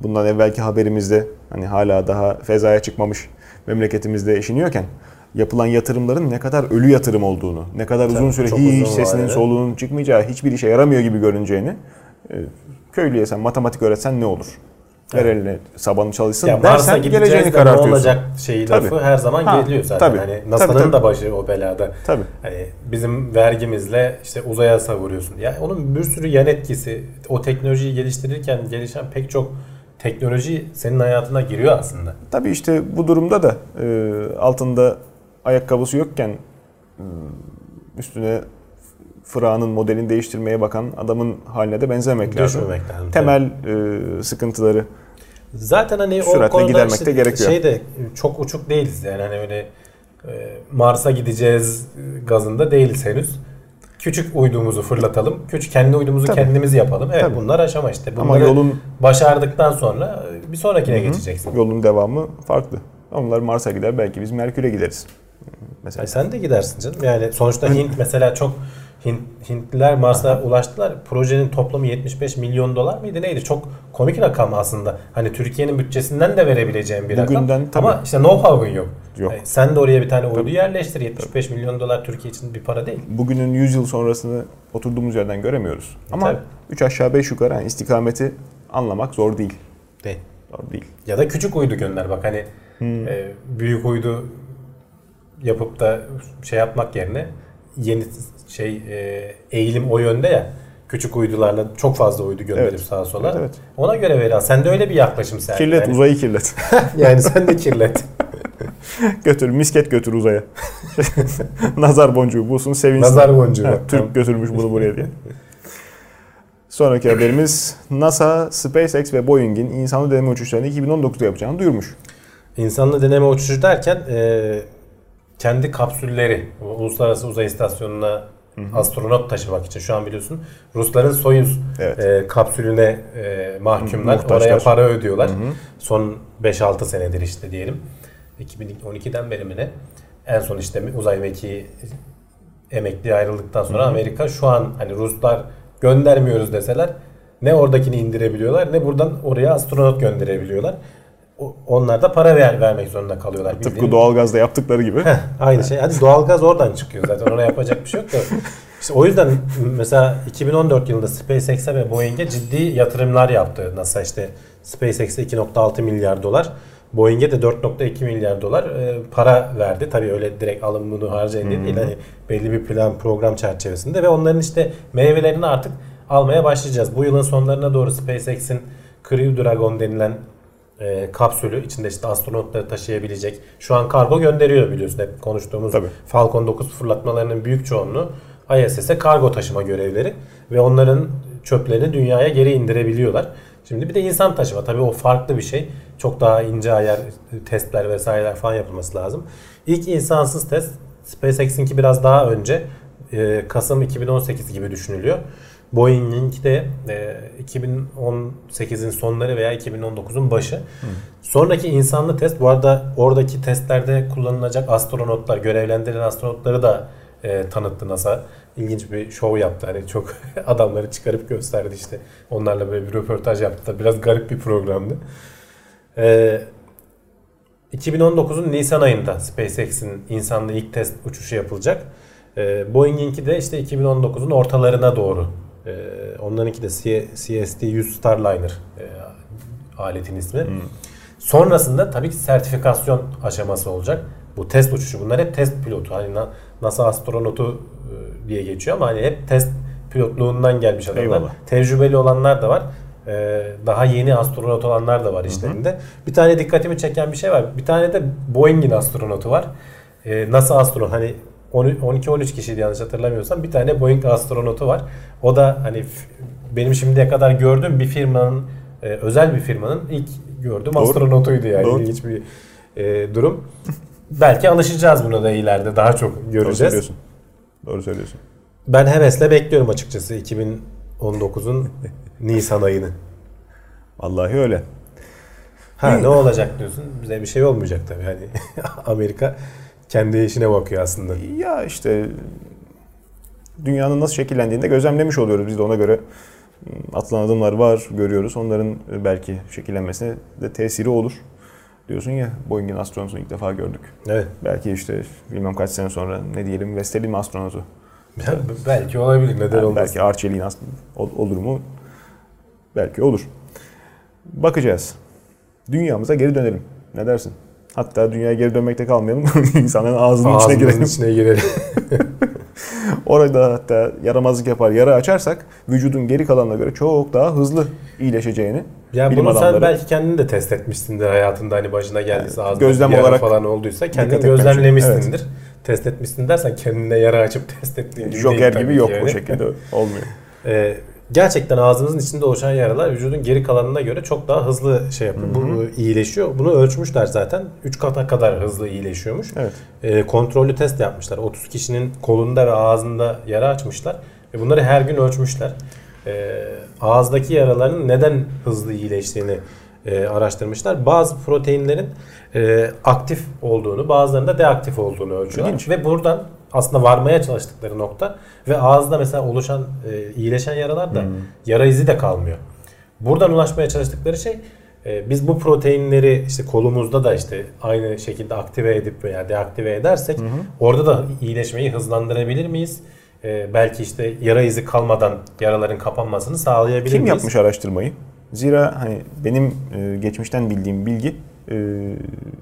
Bundan evvelki haberimizde hani hala daha fezaya çıkmamış memleketimizde eşiniyorken yapılan yatırımların ne kadar ölü yatırım olduğunu, ne kadar tabii, uzun süre hiç uzun sesinin vardı. Soluğunun çıkmayacağı, hiçbir işe yaramıyor gibi görüneceğini e, köylüye sen matematik öğretsen ne olur? Her evet. eline sabanı çalışsın ya dersen geleceğini de karartıyorsun. Ne olacak şeyi lafı tabii. her zaman ha, geliyor zaten. Tabii. Hani NASA'nın tabii, tabii. da başı o belada. Tabii. Hani bizim vergimizle işte uzaya savuruyorsun. Yani onun bir sürü yan etkisi, o teknolojiyi geliştirirken gelişen pek çok teknoloji senin hayatına giriyor aslında. Tabii işte bu durumda da e, altında ayakkabısı yokken e, üstüne Fırağının modelini değiştirmeye bakan adamın haline de benzemek lazım. Düşmemek lazım. Temel e, sıkıntıları zaten hani o konuda işte şey de çok uçuk değiliz yani hani öyle e, Mars'a gideceğiz gazında değiliz henüz. Küçük uydumuzu fırlatalım. Küçük kendi uydumuzu tabii. kendimiz yapalım. Evet tabii. bunlar aşama işte. Bunları ama yolun başardıktan sonra bir sonrakine hı-hı. geçeceksin. Yolun devamı farklı. Onlar Mars'a gider belki biz Merkür'e gideriz. Mesela. Ay sen de gidersin canım. Yani sonuçta Hint mesela çok Hint, Hintliler Mars'a ulaştılar. Projenin toplamı yetmiş beş milyon dolar mıydı neydi? Çok komik rakam aslında. Hani Türkiye'nin bütçesinden de verebileceğim bir bugünden, rakam. Tabii. Ama işte know-how'ın yok. Yok. Yani sen de oraya bir tane uydu yerleştir. yetmiş beş tabii. milyon dolar Türkiye için bir para değil. Bugünün yüz yıl sonrasını oturduğumuz yerden göremiyoruz. Ama tabii. üç aşağı beş yukarı yani istikameti anlamak zor değil. Değil. Zor değil. Ya da küçük uydu gönder bak hani hmm. e, büyük uydu yapıp da şey yapmak yerine yeni şey e, eğilim o yönde ya. Küçük uydularla çok fazla uydu gönderip evet. sağa sola. Evet, evet. Ona göre Vela sen de öyle bir yaklaşım sen. Kirlet yani. Uzayı kirlet. Yani sen de kirlet. Götür misket götür uzaya. Nazar boncuğu bulsun sevinsin. Nazar boncuğu. Ha, Türk tamam. götürmüş bunu buraya diye. Sonraki haberimiz NASA, SpaceX ve Boeing'in insanlı deneme uçuşlarını iki bin on dokuzda yapacağını duyurmuş. İnsanlı deneme uçuşu derken e, kendi kapsülleri Uluslararası Uzay İstasyonu'na hı-hı. astronot taşımak için şu an biliyorsun Rusların Soyuz evet. e, kapsülüne e, mahkumlar. Muhtaçlar. Oraya para ödüyorlar. Hı-hı. Son beş altı senedir işte diyelim. iki bin on ikiden beri mi ne? En son işte uzay mekiği emekliye ayrıldıktan sonra hı-hı. Amerika şu an hani Ruslar göndermiyoruz deseler ne oradakini indirebiliyorlar ne buradan oraya astronot gönderebiliyorlar. Onlar da para ver, vermek zorunda kalıyorlar. Tıpkı bildiğin. Doğalgazda yaptıkları gibi. Heh, aynı şey. Hadi doğalgaz oradan çıkıyor zaten. Ona yapacak bir şey yok da. İşte o yüzden mesela iki bin on dört yılında SpaceX'e ve Boeing'e ciddi yatırımlar yaptı. NASA işte SpaceX'e iki virgül altı milyar dolar, Boeing'e de dört virgül iki milyar dolar para verdi. Tabii öyle direkt alın bunu harcayın hmm. değil. Yani belli bir plan program çerçevesinde ve onların işte meyvelerini artık almaya başlayacağız. Bu yılın sonlarına doğru SpaceX'in Crew Dragon denilen E, kapsülü içinde işte astronotları taşıyabilecek. Şu an kargo gönderiyor biliyorsun hep konuştuğumuz tabii. Falcon dokuz fırlatmalarının büyük çoğunluğu I S S'e kargo taşıma görevleri ve onların çöplerini dünyaya geri indirebiliyorlar. Şimdi bir de insan taşıma tabii o farklı bir şey. Çok daha ince ayar testler vesaireler falan yapılması lazım. İlk insansız test SpaceX'inki biraz daha önce e, Kasım iki bin on sekiz gibi düşünülüyor. Boeing'inki de e, iki bin on sekizin sonları veya iki bin on dokuzun başı. Hı. Sonraki insanlı test, bu arada oradaki testlerde kullanılacak astronotlar, görevlendirilen astronotları da e, tanıttı NASA. İlginç bir şov yaptı. Hani çok adamları çıkarıp gösterdi işte. Onlarla böyle bir röportaj yaptı da biraz garip bir programdı. E, iki bin on dokuzun Nisan ayında SpaceX'in insanlı ilk test uçuşu yapılacak. E, Boeing'inki de işte iki bin on dokuzun ortalarına doğru. E, onlarınki de C S T yüz Starliner e, aletin ismi. Hmm. Sonrasında tabii ki sertifikasyon aşaması olacak. Bu test uçuşu. Bunlar hep test pilotu. Hani NASA astronotu e, diye geçiyor ama hani hep test pilotluğundan gelmiş adamlar. Eyvallah. Tecrübeli olanlar da var. E, daha yeni astronot olanlar da var işlerinde. Hı hı. Bir tane dikkatimi çeken bir şey var. Bir tane de Boeing'in astronotu var. E, NASA astronot. Hani on iki on üç kişiydi yanlış hatırlamıyorsam. Bir tane Boeing astronotu var. O da hani benim şimdiye kadar gördüğüm bir firmanın, e, özel bir firmanın ilk gördüğüm Doğru. astronotuydu yani. Doğru. İlginç bir e, durum. Belki alışacağız buna da ileride. Daha çok göreceğiz. Doğru söylüyorsun. Doğru söylüyorsun. Ben hevesle bekliyorum açıkçası iki bin on dokuzun Nisan ayını. Vallahi öyle. Ha, ne olacak diyorsun? Bize bir şey olmayacak tabii. Hani Amerika kendi işine bakıyor aslında. Ya işte dünyanın nasıl şekillendiğini de gözlemlemiş oluyoruz. Biz de ona göre atılan adımlar var, görüyoruz. Onların belki şekillenmesine de tesiri olur. Diyorsun ya, Boeing'in astronotunu ilk defa gördük. Evet. Belki işte bilmem kaç sene sonra ne diyelim, Vestel'in mi astronotu? Belki olabilir, neden yani olmasın. Belki Arçelik'in astronotu olur mu? Belki olur. Bakacağız. Dünyamıza geri dönelim. Ne dersin? Hatta dünyaya geri dönmekte kalmayalım. İnsanların ağzının, ağzının içine girelim. içine girelim. Orada hatta yaramazlık yapar, yara açarsak vücudun geri kalanına göre çok daha hızlı iyileşeceğini ya bilim adamları. Bunu sen belki kendini de test etmişsindir hayatında, hani başına geldiyse yani, gözlem olarak falan olduysa kendini gözlemlemişsindir. Evet. Test etmişsin dersen kendine yara açıp test ettiğin Joker gibi yok yani. O şekilde olmuyor. Ee, gerçekten ağzımızın içinde oluşan yaralar vücudun geri kalanına göre çok daha hızlı şey yapıyor. Bu iyileşiyor. Bunu ölçmüşler zaten. üç kata kadar hızlı iyileşiyormuş. Evet. E, kontrollü test yapmışlar. otuz kişinin kolunda ve ağzında yara açmışlar. E, bunları her gün ölçmüşler. E, ağızdaki yaraların neden hızlı iyileştiğini e, araştırmışlar. Bazı proteinlerin e, aktif olduğunu, bazılarının da deaktif olduğunu ölçüyorlar. İlginç. Ve buradan aslında varmaya çalıştıkları nokta ve ağızda mesela oluşan e, iyileşen yaralar da hmm. yara izi de kalmıyor. Buradan ulaşmaya çalıştıkları şey e, biz bu proteinleri işte kolumuzda da işte aynı şekilde aktive edip veya deaktive edersek hmm. orada da iyileşmeyi hızlandırabilir miyiz? E, belki işte yara izi kalmadan yaraların kapanmasını sağlayabilir Kim miyiz? Kim yapmış araştırmayı? Zira hani benim e, geçmişten bildiğim bilgi e,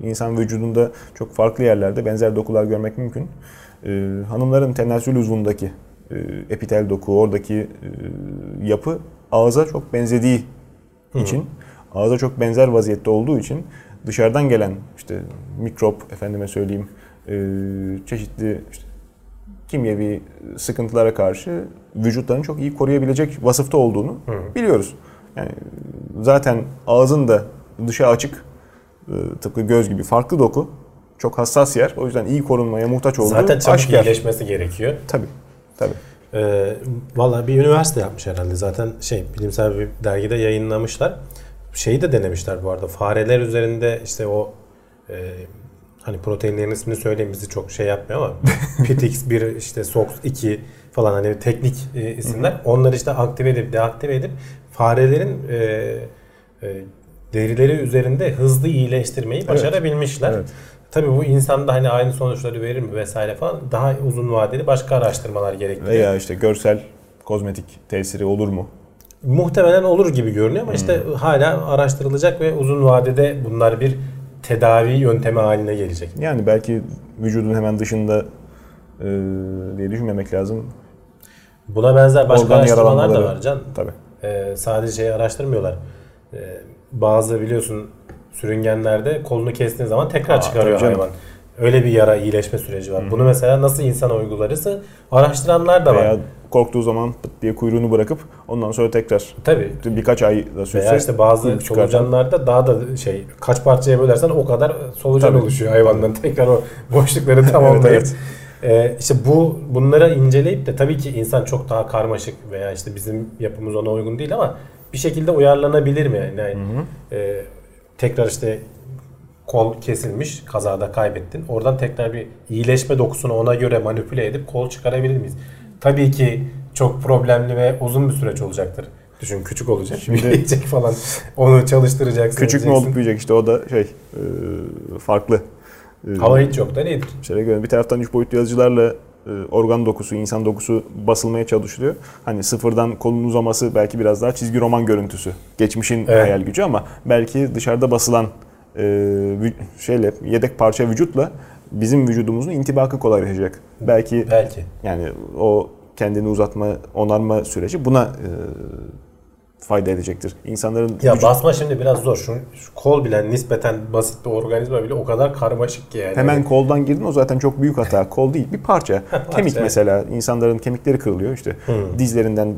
insan vücudunda çok farklı yerlerde benzer dokular görmek mümkün. Ee, hanımların tenasül uzvundaki e, epitel doku, oradaki e, yapı ağza çok benzediği Hı-hı. için, ağza çok benzer vaziyette olduğu için dışarıdan gelen işte mikrop, efendime söyleyeyim e, çeşitli işte, kimyevi sıkıntılara karşı vücutlarını çok iyi koruyabilecek vasıfta olduğunu Hı-hı. biliyoruz. Yani zaten ağzın da dışa açık, e, tıpkı göz gibi farklı doku. Çok hassas yer. O yüzden iyi korunmaya muhtaç olduğu aşikar. Zaten çabuk iyileşmesi gerekiyor. Tabii. Tabii. Ee, Valla bir üniversite yapmış herhalde. Zaten şey, bilimsel bir dergide yayınlamışlar. Şeyi de denemişler bu arada. Fareler üzerinde işte o e, hani proteinlerin ismini söyleyeyim, bizi çok şey yapmıyor ama P I T X bir işte S O X iki falan hani teknik e, isimler. Hı hı. Onları işte aktive edip deaktive edip farelerin e, e, derileri üzerinde hızlı iyileştirmeyi evet. başarabilmişler. Evet. Tabii bu insanda hani aynı sonuçları verir mi vesaire falan, daha uzun vadeli başka araştırmalar gerektiriyor. Veya işte görsel kozmetik tesiri olur mu? Muhtemelen olur gibi görünüyor ama hmm. işte hala araştırılacak ve uzun vadede bunlar bir tedavi yöntemi haline gelecek. Yani belki vücudun hemen dışında e, diye düşünmemek lazım. Buna benzer başka Organ araştırmalar da var Can. Tabii. E, sadece şeyi araştırmıyorlar. E, bazı biliyorsun sürüngenlerde kolunu kestiğin zaman tekrar Aa, çıkarıyor hayvan. Öyle bir yara iyileşme süreci var. Hı-hı. Bunu mesela nasıl insana uygularızı araştıranlar da Veya var. Veya korktuğu zaman pıt diye kuyruğunu bırakıp ondan sonra tekrar Tabii. birkaç ay da sürse. Veya işte bazı solucanlarda daha da şey, kaç parçaya bölersen o kadar solucan Tabii. oluşuyor hayvandan. Tekrar o boşlukları tamamlayıp evet, Ee, işte bu bunlara inceleyip de tabii ki insan çok daha karmaşık veya işte bizim yapımız ona uygun değil ama bir şekilde uyarlanabilir mi? Yani, yani hı hı. E, tekrar işte kol kesilmiş, kazada kaybettin. Oradan tekrar bir iyileşme dokusunu ona göre manipüle edip kol çıkarabilir miyiz? Tabii ki çok problemli ve uzun bir süreç olacaktır. Düşün, küçük olacak, büyüyecek falan. Onu çalıştıracaksın. Küçük mü olup büyüyecek işte, o da şey e, farklı. Hava hiç yok da nedir? Bir taraftan üç boyutlu yazıcılarla organ dokusu, insan dokusu basılmaya çalışılıyor. Hani sıfırdan kolun uzaması belki biraz daha çizgi roman görüntüsü. Geçmişin evet. hayal gücü ama belki dışarıda basılan şeyle, yedek parça vücutla bizim vücudumuzun intibakı kolaylaşacak. Belki, belki. Yani o kendini uzatma, onarma süreci buna fayda edecektir. İnsanların ya vücut... basma şimdi biraz zor. Şu, şu kol bile nispeten basit bir organizma bile o kadar karmaşık ki yani. Hemen koldan girdin, o zaten çok büyük hata. Kol değil, bir parça. Kemik evet. mesela. İnsanların kemikleri kırılıyor işte. Hmm. Dizlerinden,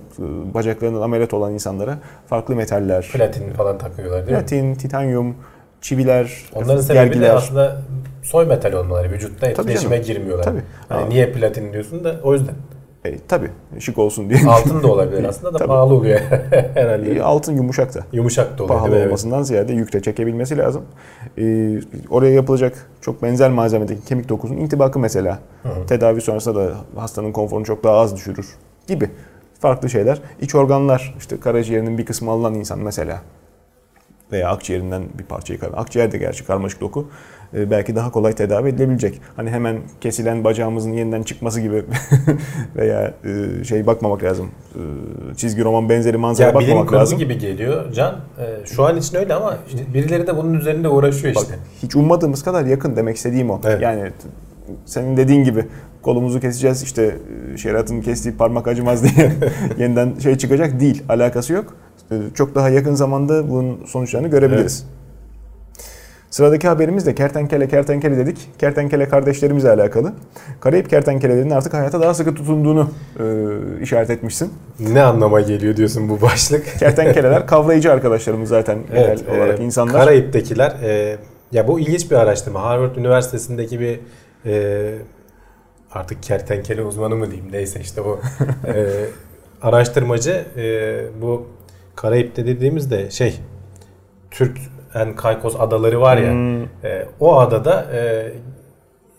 bacaklarından ameliyat olan insanlara farklı metaller. Platin falan takıyorlar değil Platin, mi? Platin, titanyum, çiviler, onların sebebi gergiler. De aslında soy metal olmaları. Vücutta etkileşime girmiyorlar. Tabii. Hani niye platin diyorsun da o yüzden. E, tabii şık olsun diye. Altın da olabilir aslında da tabii. pahalı oluyor herhalde. E, altın yumuşak da. Yumuşak da oluyor. Pahalı olmasından evet. ziyade yükle çekebilmesi lazım. E, oraya yapılacak çok benzer malzemedeki kemik dokusunun intibakı mesela. Hı hı. Tedavi sonrasında da hastanın konforunu çok daha az düşürür gibi farklı şeyler. İç organlar, işte karaciğerinin bir kısmı alınan insan mesela. Veya akciğerinden bir parçayı kalan. Akciğer de gerçi karmaşık doku. Ee, belki daha kolay tedavi edilebilecek. Hani hemen kesilen bacağımızın yeniden çıkması gibi veya e, şey bakmamak lazım. E, çizgi roman benzeri manzara bakmamak lazım. Ya bilim kurgu gibi geliyor Can. E, şu an için öyle ama birileri de bunun üzerinde uğraşıyor işte. Bak, hiç ummadığımız kadar yakın, demek istediğim o. Evet. Yani senin dediğin gibi kolumuzu keseceğiz işte şeriatın kestiği parmak acımaz diye yeniden şey çıkacak değil. Alakası yok. Çok daha yakın zamanda bunun sonuçlarını görebiliriz. Evet. Sıradaki haberimiz de kertenkele kertenkele dedik. Kertenkele kardeşlerimizle alakalı. Karayip kertenkelerinin artık hayata daha sıkı tutunduğunu e, işaret etmişsin. Ne anlama geliyor diyorsun bu başlık? Kertenkeleler kavlayıcı arkadaşlarımız zaten evet, genel olarak e, insanlar. Karayip'tekiler, e, ya bu ilginç bir araştırma. Harvard Üniversitesi'ndeki bir e, artık kertenkele uzmanı mı diyeyim neyse işte bu e, araştırmacı e, bu Karayip'te dediğimizde şey Türk en Kaykos adaları var ya hmm. e, o adada e,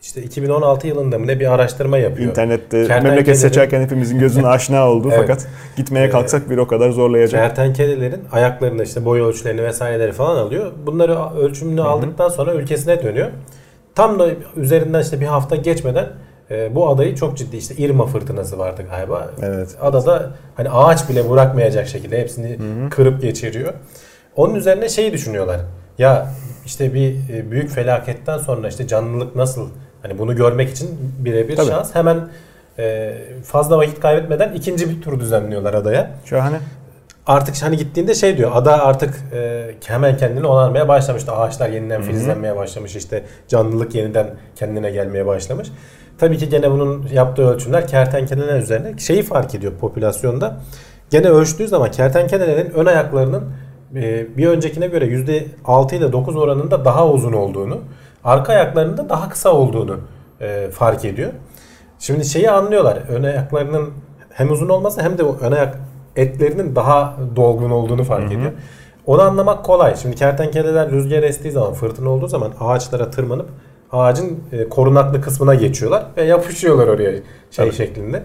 işte iki bin on altı yılında mı ne bir araştırma yapıyor. İnternette memleket seçerken hepimizin gözüne aşina oldu evet. fakat gitmeye kalksak bir o kadar zorlayacak. Kertenkelelerin ayaklarını işte boy ölçülerini vesaireleri falan alıyor. Bunları ölçümünü hmm. aldıktan sonra ülkesine dönüyor. Tam da üzerinden işte bir hafta geçmeden e, bu adayı çok ciddi işte Irma fırtınası vardı galiba. Evet. Adada hani ağaç bile bırakmayacak şekilde hepsini hmm. kırıp geçiriyor. Onun üzerine şeyi düşünüyorlar. Ya işte bir büyük felaketten sonra işte canlılık nasıl? Hani bunu görmek için birebir şans. Hemen fazla vakit kaybetmeden ikinci bir tur düzenliyorlar adaya. Şahane. Artık hani gittiğinde şey diyor. Ada artık hemen kendini onarmaya başlamıştı. Ağaçlar yeniden filizlenmeye başlamış. İşte canlılık yeniden kendine gelmeye başlamış. Tabii ki gene bunun yaptığı ölçümler kertenkeleler üzerine şeyi fark ediyor popülasyonda. Gene ölçtüğü zaman kertenkelelerin ön ayaklarının bir öncekine göre yüzde altı ile dokuz oranında daha uzun olduğunu, arka ayaklarının da daha kısa olduğunu fark ediyor. Şimdi şeyi anlıyorlar. Ön ayaklarının hem uzun olması hem de ön ayak etlerinin daha dolgun olduğunu fark ediyor. Hı hı. Onu anlamak kolay. Şimdi kertenkeleler rüzgar estiği zaman, fırtına olduğu zaman ağaçlara tırmanıp ağacın korunaklı kısmına geçiyorlar ve yapışıyorlar oraya şey Tabii. şeklinde.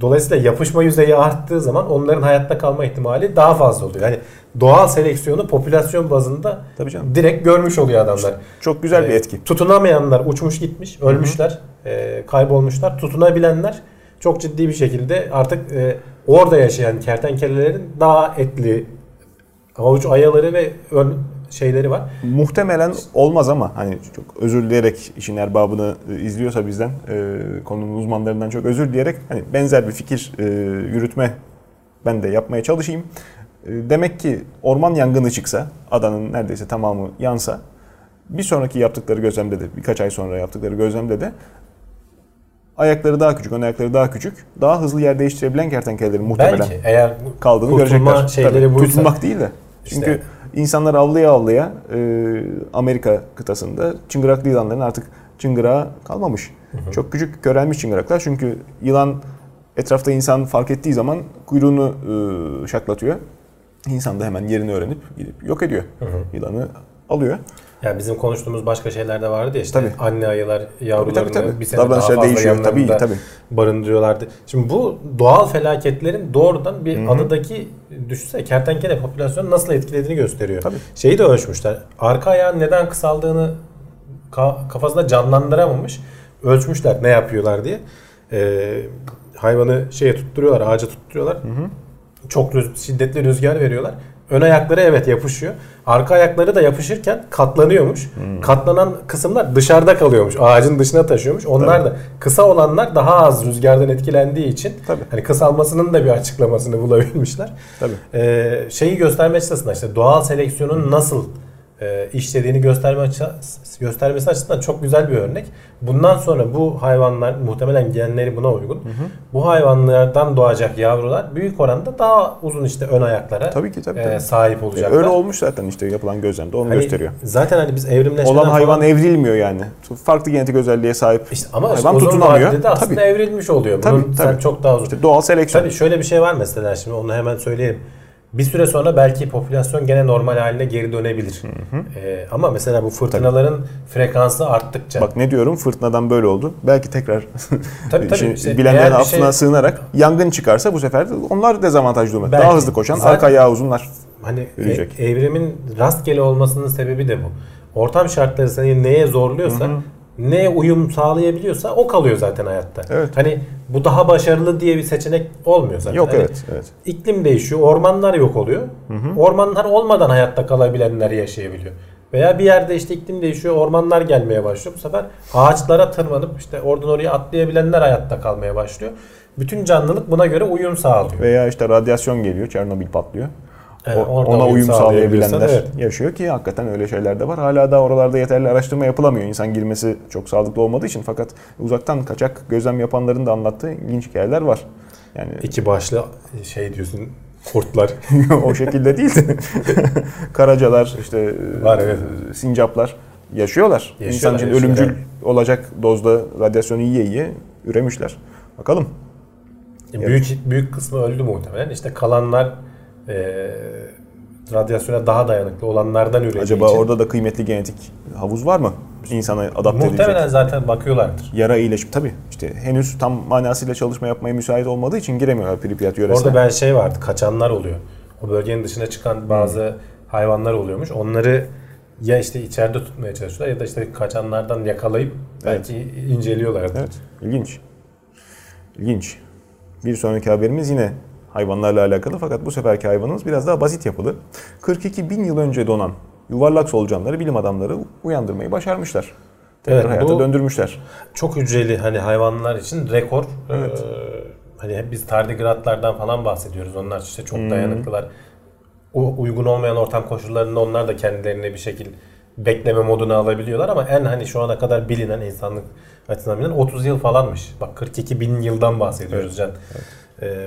Dolayısıyla yapışma yüzeyi arttığı zaman onların hayatta kalma ihtimali daha fazla oluyor. Yani doğal seleksiyonu popülasyon bazında direkt görmüş oluyor adamlar. Çok güzel ee, bir etki. Tutunamayanlar uçmuş gitmiş, ölmüşler, e, kaybolmuşlar. Tutunabilenler çok ciddi bir şekilde artık e, orada yaşayan kertenkelelerin daha etli havuç ayaları ve ön şeyleri var. Muhtemelen olmaz ama hani çok özür dileyerek işin erbabını izliyorsa bizden e, konunun uzmanlarından çok özür dileyerek hani benzer bir fikir e, yürütme ben de yapmaya çalışayım. E, demek ki orman yangını çıksa adanın neredeyse tamamı yansa bir sonraki yaptıkları gözlemde de birkaç ay sonra yaptıkları gözlemde de ayakları daha küçük, ön ayakları daha küçük, daha hızlı yer değiştirebilen kertenkelelerin muhtemelen belki, eğer kaldığını görecekler. Tabii, buysa, tutulmak değil de. Çünkü işte. İnsanlar avlaya avlaya e, Amerika kıtasında çıngıraklı yılanların artık çıngırağı kalmamış. Hı hı. Çok küçük körelmiş çıngıraklar. Çünkü yılan etrafta insan fark ettiği zaman kuyruğunu ıı, şaklatıyor. İnsan da hemen yerini öğrenip gidip yok ediyor. Hı hı. Yılanı alıyor. Yani bizim konuştuğumuz başka şeyler de vardı ya işte tabii. Anne ayılar yavrularını tabii, tabii, tabii. bir sene davranışlar daha fazla tabii, tabii. barındırıyorlardı. Şimdi bu doğal felaketlerin doğrudan bir Hı-hı. adadaki düşse kertenkele popülasyonu nasıl etkilediğini gösteriyor. Tabii. Şeyi de ölçmüşler. Arka ayağın neden kısaldığını kafasında canlandıramamış. Ölçmüşler ne yapıyorlar diye. Ee, hayvanı şeye tutturuyorlar, ağaca tutturuyorlar. Hı-hı. Çok rüz- şiddetli rüzgar veriyorlar. Ön ayakları evet yapışıyor. Arka ayakları da yapışırken katlanıyormuş. Hmm. Katlanan kısımlar dışarıda kalıyormuş. Ağacın dışına taşıyormuş. Onlar Tabii. da kısa olanlar daha az rüzgardan etkilendiği için hani kısalmasının da bir açıklamasını bulabilmişler. Tabii. Ee, şeyi gösterme açısından işte doğal seleksiyonun hmm. nasıl e, işlediğini gösterme göstermesi açısından çok güzel bir örnek. Bundan sonra bu hayvanlar muhtemelen genleri buna uygun. Hı hı. Bu hayvanlardan doğacak yavrular büyük oranda daha uzun işte ön ayaklara tabii ki, tabii, tabii. sahip olacaklar. Öyle olmuş zaten işte yapılan gözlemde onu hani gösteriyor. Zaten hani biz evrimleşmeden olan hayvan falan... evrilmiyor yani. Farklı genetik özelliğe sahip işte ama hayvan işte tutunamıyor. Ama aslında tabii. evrilmiş oluyor. Bunun tabii, tabii. çok daha uzun. İşte doğal seleksiyon. Tabii şöyle bir şey var mesela şimdi onu hemen söyleyeyim. Bir süre sonra belki popülasyon gene normal haline geri dönebilir. Hı hı. Ee, ama mesela bu fırtınaların tabii. frekansı arttıkça. Bak ne diyorum fırtınadan böyle oldu. Belki tekrar tabii, tabii. İşte bilenlerin altına şey... sığınarak yangın çıkarsa bu sefer onlar dezavantajlı olacak. Daha hızlı koşan zaten, arka ayağı uzunlar. Hani yürüyecek. Evrimin rastgele olmasının sebebi de bu. Ortam şartları seni neye zorluyorsa hı hı. neye uyum sağlayabiliyorsa o kalıyor zaten hayatta. Evet. Hani bu daha başarılı diye bir seçenek olmuyor zaten. Yok hani evet, evet. İklim değişiyor, ormanlar yok oluyor. Hı hı. Ormanlar olmadan hayatta kalabilenler yaşayabiliyor. Veya bir yerde işte iklim değişiyor, ormanlar gelmeye başlıyor. Bu sefer ağaçlara tırmanıp işte oradan oraya atlayabilenler hayatta kalmaya başlıyor. Bütün canlılık buna göre uyum sağlıyor. Veya işte radyasyon geliyor, Çernobil patlıyor. Evet, o, ona uyum sağlayabilenler evet. yaşıyor ki hakikaten öyle şeyler de var. Hala da oralarda yeterli araştırma yapılamıyor. İnsan girmesi çok sağlıklı olmadığı için fakat uzaktan kaçak gözlem yapanların da anlattığı ilginç hikayeler var. Yani iki başlı şey diyorsun kurtlar. O şekilde değil de karacalar işte var, evet. sincaplar yaşıyorlar. yaşıyorlar İnsan için yaşıyorlar. Ölümcül olacak dozda radyasyonu yiye yiye üremişler. Bakalım. Büyük evet. büyük kısmı öldü muhtemelen. İşte kalanlar Ee, radyasyona daha dayanıklı olanlardan üretici. Acaba için. Orada da kıymetli genetik havuz var mı? İnsana adapte edilecek. Muhtemelen zaten bakıyorlardır. Yara iyileşme tabii. İşte henüz tam manasıyla çalışma yapmaya müsait olmadığı için giremiyorlar Pripyat yöresine. Orada ben şey vardı, kaçanlar oluyor. O bölgenin dışına çıkan bazı hmm. hayvanlar oluyormuş. Onları ya işte içeride tutmaya çalışıyorlar ya da işte kaçanlardan yakalayıp belki evet. inceliyorlardı. Evet. İlginç. İlginç. Bir sonraki haberimiz yine hayvanlarla alakalı fakat bu seferki hayvanımız biraz daha basit yapılı. kırk iki bin yıl önce donan yuvarlak solucanları bilim adamları uyandırmayı başarmışlar. Tekrar evet, hayata döndürmüşler. Çok hücreli hani hayvanlar için rekor. Evet. Ee, hani hep biz tardigratlardan falan bahsediyoruz. Onlar işte çok dayanıklılar. O uygun olmayan ortam koşullarında onlar da kendilerine bir şekil bekleme moduna alabiliyorlar ama en hani şu ana kadar bilinen insanlık açısından bilinen otuz yıl falanmış. Bak kırk iki bin yıldan bahsediyoruz evet. Can. Evet.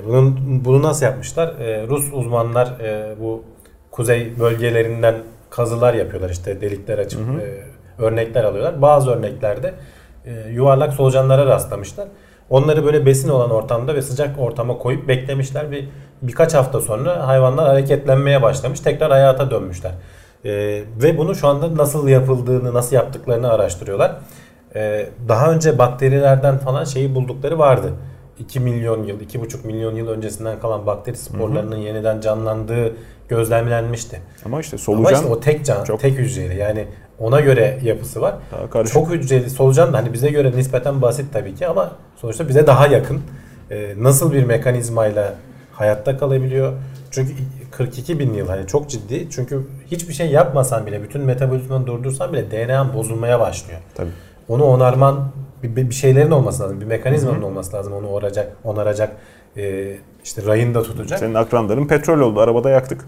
Bunun, bunu nasıl yapmışlar? Rus uzmanlar bu kuzey bölgelerinden kazılar yapıyorlar işte delikler açıp hı hı. örnekler alıyorlar. Bazı örneklerde yuvarlak solucanlara rastlamışlar. Onları böyle besin olan ortamda ve sıcak ortama koyup beklemişler. Bir, birkaç hafta sonra hayvanlar hareketlenmeye başlamış. Tekrar hayata dönmüşler. Ve bunu şu anda nasıl yapıldığını, nasıl yaptıklarını araştırıyorlar. Daha önce bakterilerden falan şeyi buldukları vardı. iki milyon yıl, iki buçuk milyon yıl öncesinden kalan bakteri sporlarının hı hı. yeniden canlandığı gözlemlenmişti. Ama işte solucan Ama işte o tek can, çok... tek hücreli. Yani ona göre yapısı var. Çok hücreli solucan da hani bize göre nispeten basit tabii ki ama sonuçta bize daha yakın. Ee, nasıl bir mekanizmayla hayatta kalabiliyor? Çünkü kırk iki bin yıl hani çok ciddi. Çünkü hiçbir şey yapmasan bile, bütün metabolizmanı durdursan bile D N A'n bozulmaya başlıyor. Tabii. Onu onarman bir şeylerin olması lazım, bir mekanizmanın olması lazım onu oracak, onaracak, e, işte rayını da tutacak. Senin akranların petrol oldu, arabada yaktık.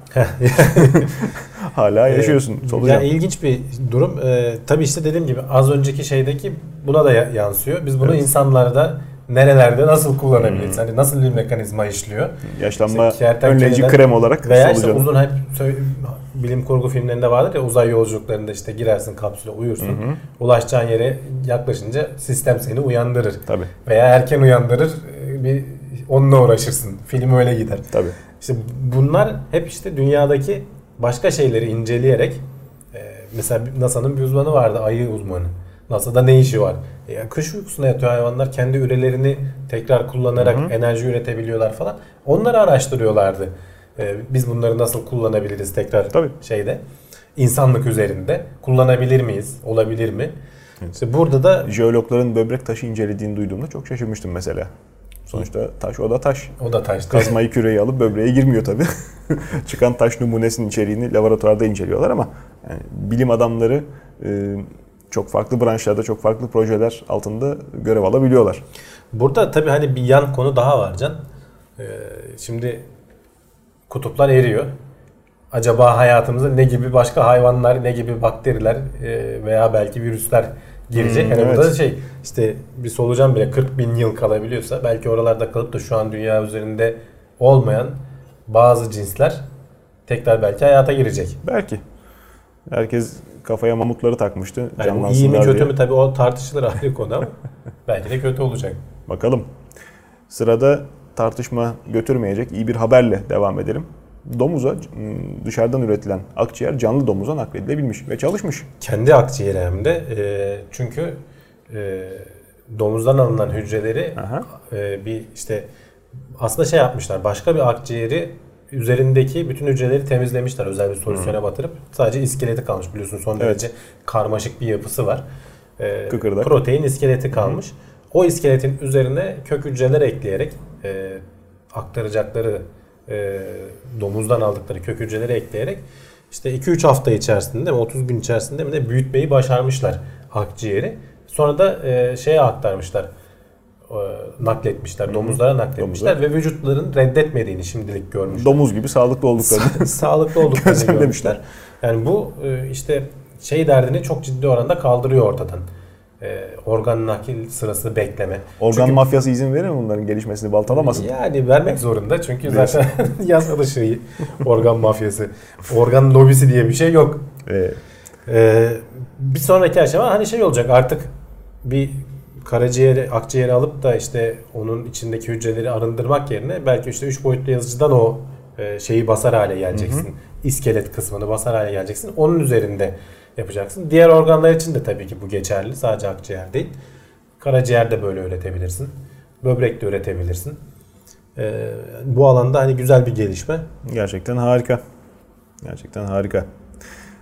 Hala yaşıyorsun. Solucan. Yani ilginç bir durum. E, tabii işte dediğim gibi az önceki şeydeki buna da yansıyor. Biz bunu evet. insanlarda nerelerde nasıl kullanabiliriz? Hmm. Hani nasıl bir mekanizma işliyor? Yaşlanma işte önleyici krem olarak veya işte uzun hep bilim kurgu filmlerinde vardır ya, uzay yolculuklarında işte girersin kapsüle, uyursun. Hı hı. Ulaşacağın yere yaklaşınca sistem seni uyandırır. Tabii. Veya erken uyandırır. Bir onunla uğraşırsın. Film öyle gider. Tabii. İşte bunlar hep işte dünyadaki başka şeyleri inceleyerek, mesela NASA'nın bir uzmanı vardı, ayı uzmanı. NASA'da ne işi var? E, kış uykusuna yatıyor hayvanlar, kendi ürelerini tekrar kullanarak hı hı. enerji üretebiliyorlar falan. Onları araştırıyorlardı. E, biz bunları nasıl kullanabiliriz tekrar Tabii. şeyde, insanlık üzerinde kullanabilir miyiz, olabilir mi? Evet. İşte burada da jeologların böbrek taşı incelediğini duyduğumda çok şaşırmıştım mesela. Sonuçta taş, o da taş. O da taş. Kazmayı küreyi alıp böbreğe girmiyor tabii. Çıkan taş numunesinin içeriğini laboratuvarda inceliyorlar ama yani bilim adamları e, çok farklı branşlarda, çok farklı projeler altında görev alabiliyorlar. Burada tabii hani bir yan konu daha var Can. Ee, şimdi kutuplar eriyor. Acaba hayatımıza ne gibi başka hayvanlar, ne gibi bakteriler e, veya belki virüsler girecek? Hmm, yani evet. Burada şey işte bir solucan bile kırk bin yıl kalabiliyorsa belki oralarda kalıp da şu an dünya üzerinde olmayan bazı cinsler tekrar belki hayata girecek. Belki. Herkes kafaya mamutları takmıştı. Yani iyi mi kötü mü tabii o tartışılır ayrı konu ama belki de kötü olacak. Bakalım. Sırada tartışma götürmeyecek iyi bir haberle devam edelim. Domuza dışarıdan üretilen akciğer canlı domuza nakledilebilmiş ve çalışmış. Kendi akciğeri hem de e, çünkü e, domuzdan alınan hücreleri e, bir işte aslında şey yapmışlar, başka bir akciğeri üzerindeki bütün hücreleri temizlemişler özel bir solüsyona hmm. batırıp. Sadece iskeleti kalmış, biliyorsun son derece evet. karmaşık bir yapısı var. E, Kıkırdak. Protein iskeleti kalmış. Hmm. O iskeletin üzerine kök hücreler ekleyerek e, aktaracakları E, domuzdan aldıkları kök hücreleri ekleyerek işte iki üç hafta içerisinde mi otuz gün içerisinde mi de büyütmeyi başarmışlar akciğeri. Sonra da e, şeye aktarmışlar, e, nakletmişler, Hı-hı. domuzlara nakletmişler Domuzlar. Ve vücutların reddetmediğini şimdilik görmüşler. Domuz gibi sağlıklı olduklarını sağlıklı olduklarını görmüşler. Yani bu e, işte şey derdini çok ciddi oranda kaldırıyor ortadan. E, organ nakil sırası bekleme. Organ çünkü, mafyası izin verir mi bunların gelişmesini baltalamasın? Yani vermek zorunda çünkü zaten yasa dışı organ mafyası. Organ lobisi diye bir şey yok. Ee, e, bir sonraki aşama hani şey olacak artık, bir karaciğeri, akciğeri alıp da işte onun içindeki hücreleri arındırmak yerine belki işte üç boyutlu yazıcıdan o şeyi basar hale geleceksin. Hı hı. İskelet kısmını basar hale geleceksin. Onun üzerinde yapacaksın. Diğer organlar için de tabii ki bu geçerli. Sadece akciğer değil. Karaciğer de böyle üretebilirsin. Böbrek de üretebilirsin. Ee, bu alanda hani güzel bir gelişme. Gerçekten harika. Gerçekten harika.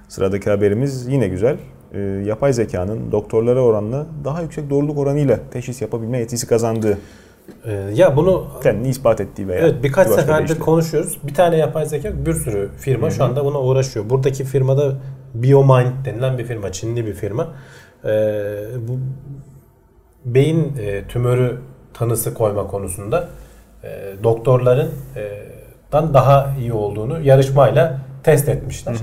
Sıradaki haberimiz yine güzel. Ee, yapay zekanın doktorlara oranla daha yüksek doğruluk oranıyla teşhis yapabilme yetisi kazandığı. Ya bunu kendini ispat ettiği veya evet, birkaç seferde işte. konuşuyoruz. Bir tane yapay zeka, bir sürü firma Hı-hı. şu anda buna uğraşıyor. Buradaki firmada BioMind denilen bir firma, Çinli bir firma. Ee, bu beyin e, tümörü tanısı koyma konusunda e, doktorların e, dan daha iyi olduğunu yarışmayla test etmişler.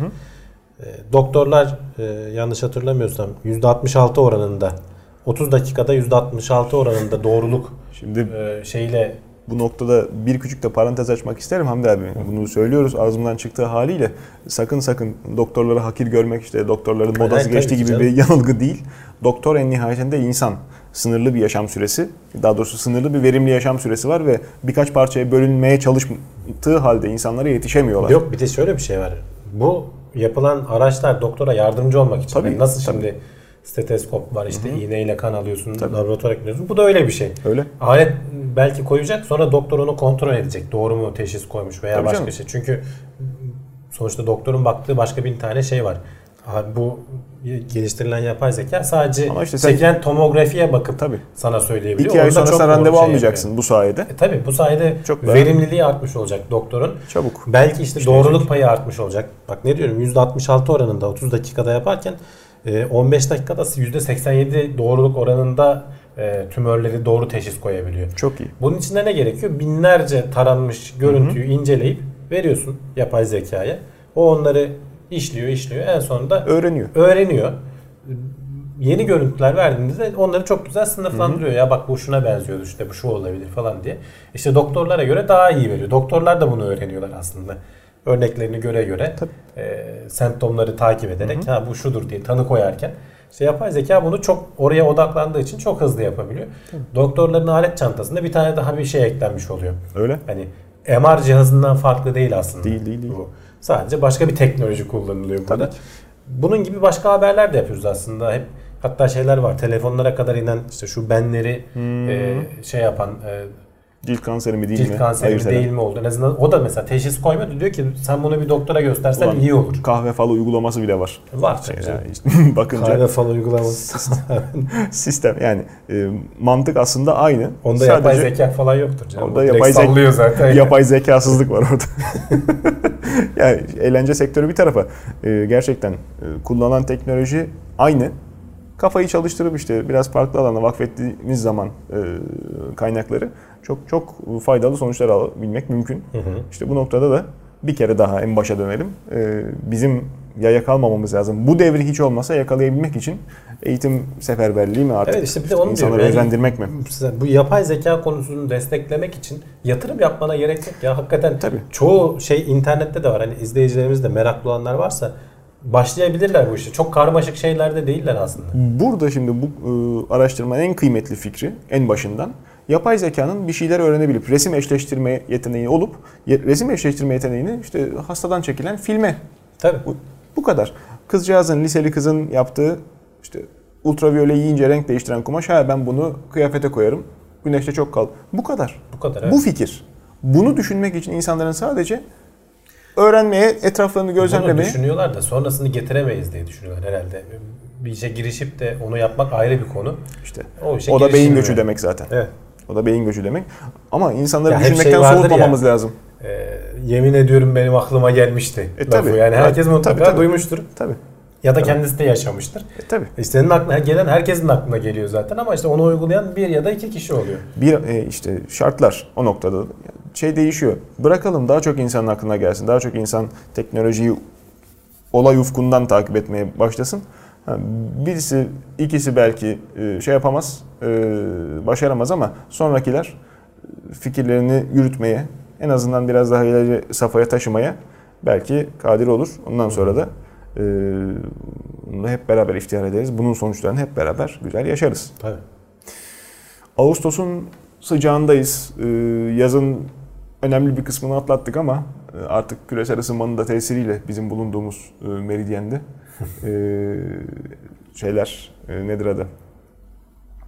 E, doktorlar e, yanlış hatırlamıyorsam yüzde altmış altı oranında otuz dakikada yüzde altmış altı oranında doğruluk Şimdi ee, şeyle bu noktada bir küçük de parantez açmak isterim Hamdi abi. Bunu söylüyoruz ağzımdan çıktığı haliyle. Sakın sakın doktorları hakir görmek, işte doktorların modası evet, geçtiği gibi canım. bir yanılgı değil. Doktor en nihayetinde insan. Sınırlı bir yaşam süresi, daha doğrusu sınırlı bir verimli yaşam süresi var ve birkaç parçaya bölünmeye çalıştığı halde insanlara yetişemiyorlar. Yok bir de şöyle bir şey var. Bu yapılan araçlar doktora yardımcı olmak için. Tabii, yani nasıl tabii. şimdi... Steteskop var işte, hı hı. iğneyle kan alıyorsun, Tabii. laboratuvara gidiyorsun. Bu da öyle bir şey. Öyle. Alet belki koyacak, sonra doktor onu kontrol edecek. Doğru mu teşhis koymuş veya Tabii başka canım. şey. Çünkü sonuçta doktorun baktığı başka bin tane şey var. Abi bu geliştirilen yapay zeka sadece işte çekilen tomografiye bakıp Tabii. sana söyleyebiliyor. İki ay sonra sen randevu şey almayacaksın yapıyor. bu sayede. E Tabii bu sayede çok verimliliği daha... artmış olacak doktorun. Çabuk. Belki işte İşleyecek. doğruluk payı artmış olacak. Bak ne diyorum, yüzde altmış altı oranında otuz dakikada yaparken on beş dakikada yüzde seksen yedi doğruluk oranında tümörleri doğru teşhis koyabiliyor. Çok iyi. Bunun için de ne gerekiyor? Binlerce taranmış görüntüyü Hı-hı. inceleyip veriyorsun yapay zekaya. O onları işliyor, işliyor. En sonunda öğreniyor. Öğreniyor. yeni görüntüler verdiğimizde onları çok güzel sınıflandırıyor. Hı hı. Ya bak bu şuna benziyor, işte bu şu olabilir falan diye. İşte doktorlara göre daha iyi veriyor. Doktorlar da bunu öğreniyorlar aslında. Örneklerini göre göre e, semptomları takip ederek, hı hı, ha bu şudur diye tanı koyarken. İşte yapay zeka bunu çok oraya odaklandığı için çok hızlı yapabiliyor. Hı. Doktorların alet çantasında bir tane daha bir şey eklenmiş oluyor. Öyle. Hani M R cihazından farklı değil aslında. Değil değil değil. Bu. Sadece başka bir teknoloji kullanılıyor burada. Tabii. Bunun gibi başka haberler de yapıyoruz aslında. Hep hatta şeyler var. Telefonlara kadar inen işte şu benleri hmm. e, şey yapan e, cilt kanseri mi değil cilt mi? Cilt kanseri Hayır, değil mi oldu? En azından o da mesela teşhis koymadı. Diyor ki sen bunu bir doktora göstersen ulan, iyi olur. Kahve falı uygulaması bile var. Var. Şey yani işte, bakınca kahve falı uygulaması. Sistem yani e, mantık aslında aynı. Onda sadece yapay zeka falan yoktur canım. Orada yapay sallıyor zaten. Yapay zekasızlık var orada. Yani eğlence sektörü bir tarafa. E, gerçekten e, kullanılan teknoloji aynı. Kafayı çalıştırıp işte biraz farklı alana vakfettiğimiz zaman e, kaynakları çok çok faydalı sonuçlar alabilmek mümkün. Hı hı. İşte bu noktada da bir kere daha en başa dönelim. E, bizim yaya kalmamamız lazım. Bu devri hiç olmasa yakalayabilmek için eğitim seferberliği mi artık? Evet, işte bir de onu İnsanları diyorum. Özendirmek yani, mi? Bu yapay zeka konusunu desteklemek için yatırım yapmana gerek yok. Ya hakikaten tabii. Çoğu şey internette de var. Hani izleyicilerimiz de meraklı olanlar varsa başlayabilirler bu işe. Çok karmaşık şeyler de değiller aslında. Burada şimdi bu e, araştırmanın en kıymetli fikri en başından yapay zekanın bir şeyler öğrenebilip resim eşleştirme yeteneği olup resim eşleştirme yeteneğini işte hastadan çekilen filme. Tabii. Bu, bu kadar. Kızcağızın, liseli kızın yaptığı işte ultraviyole yiyince renk değiştiren kumaş, ha ben bunu kıyafete koyarım. Güneşte çok kal. Bu kadar. Bu kadar. Evet. Bu fikir. Bunu düşünmek için insanların sadece öğrenmeye, etraflarını gözlemlemeye. Bunu düşünüyorlar da sonrasını getiremeyiz diye düşünüyorlar herhalde. Bir işe girişip de onu yapmak ayrı bir konu. İşte o, o da beyin göçü demek zaten. Evet. O da beyin göçü demek. Ama insanları ya düşünmekten şey soğutmamamız ya, lazım. E, yemin ediyorum benim aklıma gelmişti. E, tabii. Yani herkes mutlaka tabii, tabii. duymuştur. Tabii. Ya da kendisi de yaşamıştır. E, tabii. E, senin aklına gelen herkesin aklına geliyor zaten ama işte onu uygulayan bir ya da iki kişi oluyor. Bir e, işte şartlar o noktada şey değişiyor. Bırakalım daha çok insanın aklına gelsin. Daha çok insan teknolojiyi olay ufkundan takip etmeye başlasın. Birisi, ikisi belki şey yapamaz, başaramaz ama sonrakiler fikirlerini yürütmeye, en azından biraz daha ileri safhaya taşımaya belki kadir olur. Ondan sonra da bunu hep beraber iftihar ederiz. Bunun sonuçlarını hep beraber güzel yaşarız. Tabii. Ağustos'un sıcağındayız. Yazın önemli bir kısmını atlattık ama artık küresel ısınmanın da tesiriyle bizim bulunduğumuz meridyende ee, şeyler e, nedir adı?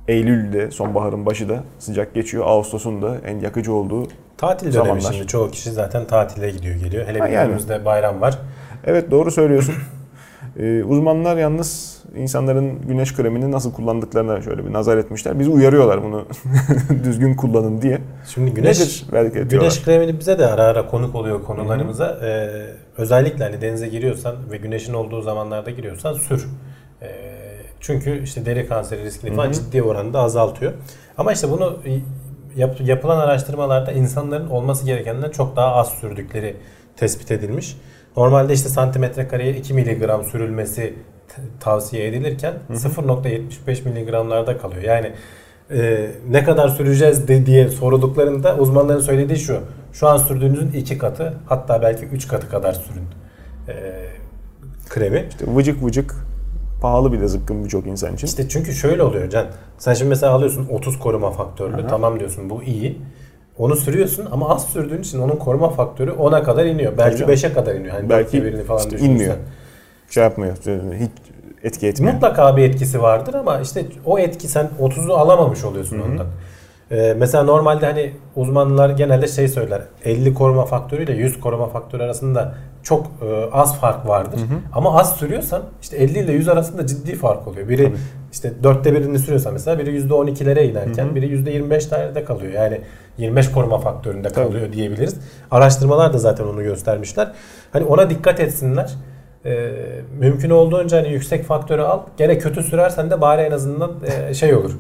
Eylül'de, sonbaharın başı da sıcak geçiyor. Ağustos'un da en yakıcı olduğu tatil dönemi şimdi. Çoğu kişi zaten tatile gidiyor geliyor. Hele bir önümüzde yani. Bayram var. Evet doğru söylüyorsun. ee, uzmanlar yalnız insanların güneş kremini nasıl kullandıklarına şöyle bir nazar etmişler. Bizi uyarıyorlar bunu düzgün kullanın diye. Şimdi güneş Nedir? Güneş kremini bize de ara ara konuk oluyor konularımıza. Ee, özellikle hani denize giriyorsan ve güneşin olduğu zamanlarda giriyorsan sür. Ee, çünkü işte deri kanseri riskini falan ciddi oranda azaltıyor. Ama işte bunu yap, yapılan araştırmalarda insanların olması gerekenden çok daha az sürdükleri tespit edilmiş. Normalde işte santimetre kareye iki miligram sürülmesi tavsiye edilirken sıfır nokta yetmiş beş miligramlarda kalıyor. Yani e, ne kadar süreceğiz diye sorduklarında uzmanların söylediği şu. Şu an sürdüğünüzün iki katı hatta belki üç katı kadar sürün e, kremi. İşte vıcık vıcık pahalı bir de zıpkın birçok insan için. İşte çünkü şöyle oluyor Can. Sen şimdi mesela alıyorsun otuz koruma faktörlü. Aha. Tamam diyorsun bu iyi. Onu sürüyorsun ama az sürdüğün için onun koruma faktörü ona kadar iniyor. Belki beşe kadar iniyor. Yani belki birini falan işte inmiyor. Şey yapmıyor. Hiç etki etmiyor. Mutlaka bir etkisi vardır ama işte o etki sen otuzu alamamış oluyorsun, hı hı, ondan. Ee, mesela normalde hani uzmanlar genelde şey söyler. elli koruma faktörü ile yüz koruma faktörü arasında çok e, az fark vardır. Hı hı. Ama az sürüyorsan işte elli ile yüz arasında ciddi fark oluyor. Biri tabii, işte dörtte birini sürüyorsan mesela biri yüzde on ikilere inerken, hı hı, biri yüzde yirmi beşlerde kalıyor. Yani yirmi beş koruma faktöründe kalıyor, tabii, diyebiliriz. Araştırmalar da zaten onu göstermişler. Hani ona dikkat etsinler. E, mümkün olduğunca hani yüksek faktörü al. Gene kötü sürersen de bari en azından e, şey olur.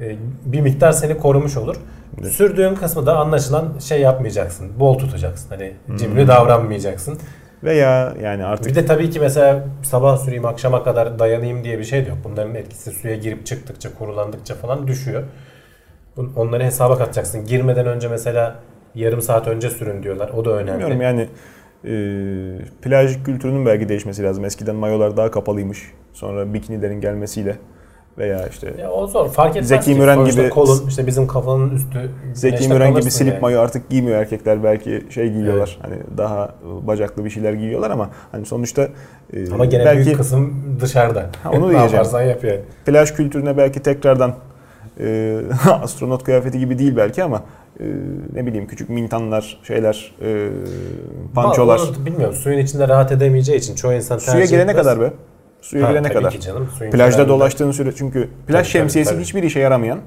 e, bir miktar seni korumuş olur. Evet. Sürdüğün kısmı da anlaşılan şey yapmayacaksın. Bol tutacaksın. Hani cimri hmm. davranmayacaksın. Veya yani artık... Bir de tabii ki mesela sabah süreyim akşama kadar dayanayım diye bir şey de yok. Bunların etkisi suya girip çıktıkça, kurulandıkça falan düşüyor. Onları hesaba katacaksın. Girmeden önce mesela yarım saat önce sürün diyorlar. O da önemli. Bilmiyorum yani e, plaj kültürünün belki değişmesi lazım. Eskiden mayolar daha kapalıymış. Sonra bikinilerin gelmesiyle veya işte ya o zor. Fark etmez Zeki Müren gibi kolun, işte bizim kafanın üstü Zeki Müren gibi silip yani. Mayo artık giymiyor erkekler, belki şey giyiyorlar. Evet. Hani daha bacaklı bir şeyler giyiyorlar ama hani sonuçta e, ama gene belki büyük kısım dışarıda. Ha, onu diyeceğim. Yapıyor. Plaj kültürüne belki tekrardan e, astronot kıyafeti gibi değil belki ama e, ne bileyim küçük mintanlar, şeyler, e, pançolar. Vallahi, bilmiyorum. Suyun içinde rahat edemeyeceği için çoğu insan tercih etmez. Suya girene kadar be. Suya girene kadar. Canım, plajda dolaştığın de. Süre çünkü plaj tabii, şemsiyesi tabii, tabii. hiçbir işe yaramayan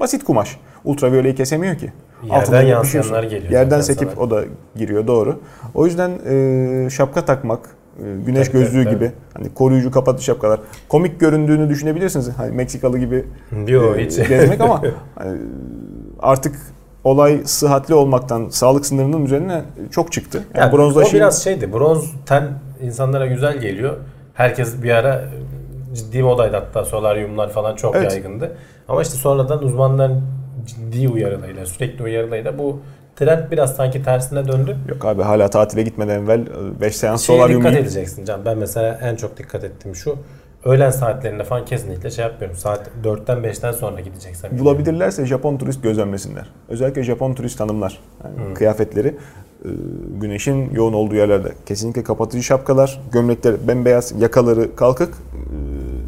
basit kumaş. Ultraviyoleyi kesemiyor ki. Yerden altında yansıyanlar geliyor. Yerden sekip sana. O da giriyor, doğru. O yüzden e, şapka takmak, e, güneş tabii, gözlüğü tabii, gibi tabii. hani koruyucu kapatı şapkalar. Komik göründüğünü düşünebilirsiniz. Hani Meksikalı gibi Yo, e, gezmek ama hani, artık olay sıhhatli olmaktan sağlık sınırının üzerine çok çıktı. Yani yani, bronzlaşıyor. O biraz şeydi. Bronz ten insanlara güzel geliyor. Herkes bir ara ciddi modaydı, hatta solaryumlar falan çok evet. yaygındı. Ama işte sonradan uzmanların ciddi uyarılarıyla, sürekli uyarılarıyla bu trend biraz sanki tersine döndü. Yok abi, hala tatile gitmeden evvel beş seans şeye solaryum dikkat yiyip... edeceksin Can. Ben mesela en çok dikkat ettiğim şu. Öğlen saatlerinde falan kesinlikle şey yapmıyorum. Saat dörtten beşten sonra gideceksen. Bulabilirlerse Japon turist gözlemlesinler. Özellikle Japon turist hanımlar yani hmm. kıyafetleri. Güneşin yoğun olduğu yerlerde kesinlikle kapatıcı şapkalar, gömlekler bembeyaz, yakaları kalkık,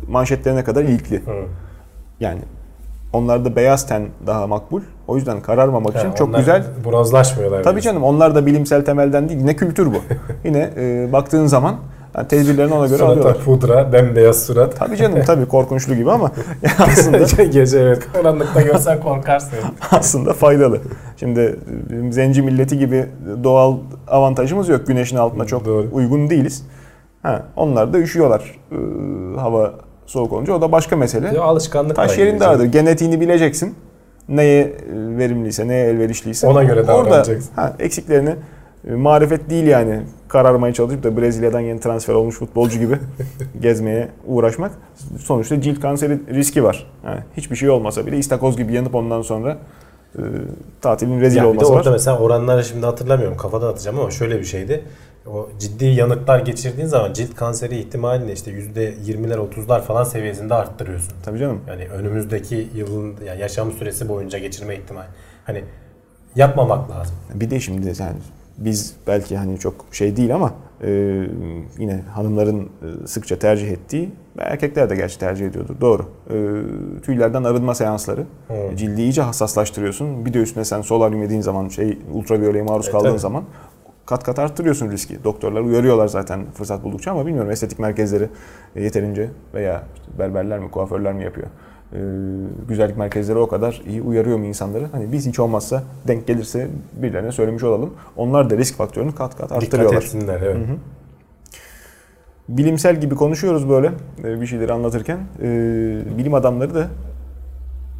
manşetlerine kadar ilikli. Hmm. Yani onlarda beyaz ten daha makbul. O yüzden kararmamak yani için çok güzel. Bronzlaşmıyorlar. Tabii canım, onlar da bilimsel temelden değil. Yine kültür bu. Yine e, baktığın zaman yani tedbirlerini ona göre alıyorlar. Surata pudra, bembeyaz surat. Tabii canım, tabii korkunçlu gibi ama aslında gece evet karanlıkta görsen korkarsın. Aslında faydalı. Şimdi bizim zenci milleti gibi doğal avantajımız yok. Güneşin altına çok doğru. uygun değiliz. Ha, onlar da üşüyorlar. Ee, hava soğuk olunca o da başka mesele. Ya, alışkanlık. Taş yerinde vardır. Genetiğini bileceksin. Neye verimliyse, neye elverişliyse ona göre davranacaksın. Ha, eksiklerini marifet değil yani kararmaya çalışıp da Brezilya'dan yeni transfer olmuş futbolcu gibi gezmeye uğraşmak. Sonuçta cilt kanseri riski var. Yani hiçbir şey olmasa bile istakoz gibi yanıp ondan sonra e, tatilin rezil yani olması var. Bir de orada var. Mesela oranları şimdi hatırlamıyorum, kafadan atacağım ama şöyle bir şeydi. O ciddi yanıklar geçirdiğin zaman cilt kanseri ihtimalini işte yüzde yirmiler otuzlar falan seviyesinde arttırıyorsun. Tabii canım. Yani önümüzdeki yılın yani yaşam süresi boyunca geçirme ihtimali. Hani yapmamak lazım. Bir de şimdi yani biz belki hani çok şey değil ama e, yine hanımların sıkça tercih ettiği, erkekler de gerçi tercih ediyordur, doğru. E, tüylerden arınma seansları. Hmm. Cildi iyice hassaslaştırıyorsun. Bir de üstüne sen solaryum yediğin zaman, şey ultraviyoleye maruz e, kaldığın tabii. zaman kat kat arttırıyorsun riski. Doktorlar uyarıyorlar zaten fırsat buldukça ama bilmiyorum estetik merkezleri yeterince veya işte berberler mi, kuaförler mi yapıyor? Ee, güzellik merkezleri o kadar iyi uyarıyor mu insanları? Hani biz hiç olmazsa denk gelirse birilerine söylemiş olalım. Onlar da risk faktörünü kat kat arttırıyorlar. Dikkat etsinler, evet. Hı hı. Bilimsel gibi konuşuyoruz böyle bir şeyleri anlatırken. Ee, bilim adamları da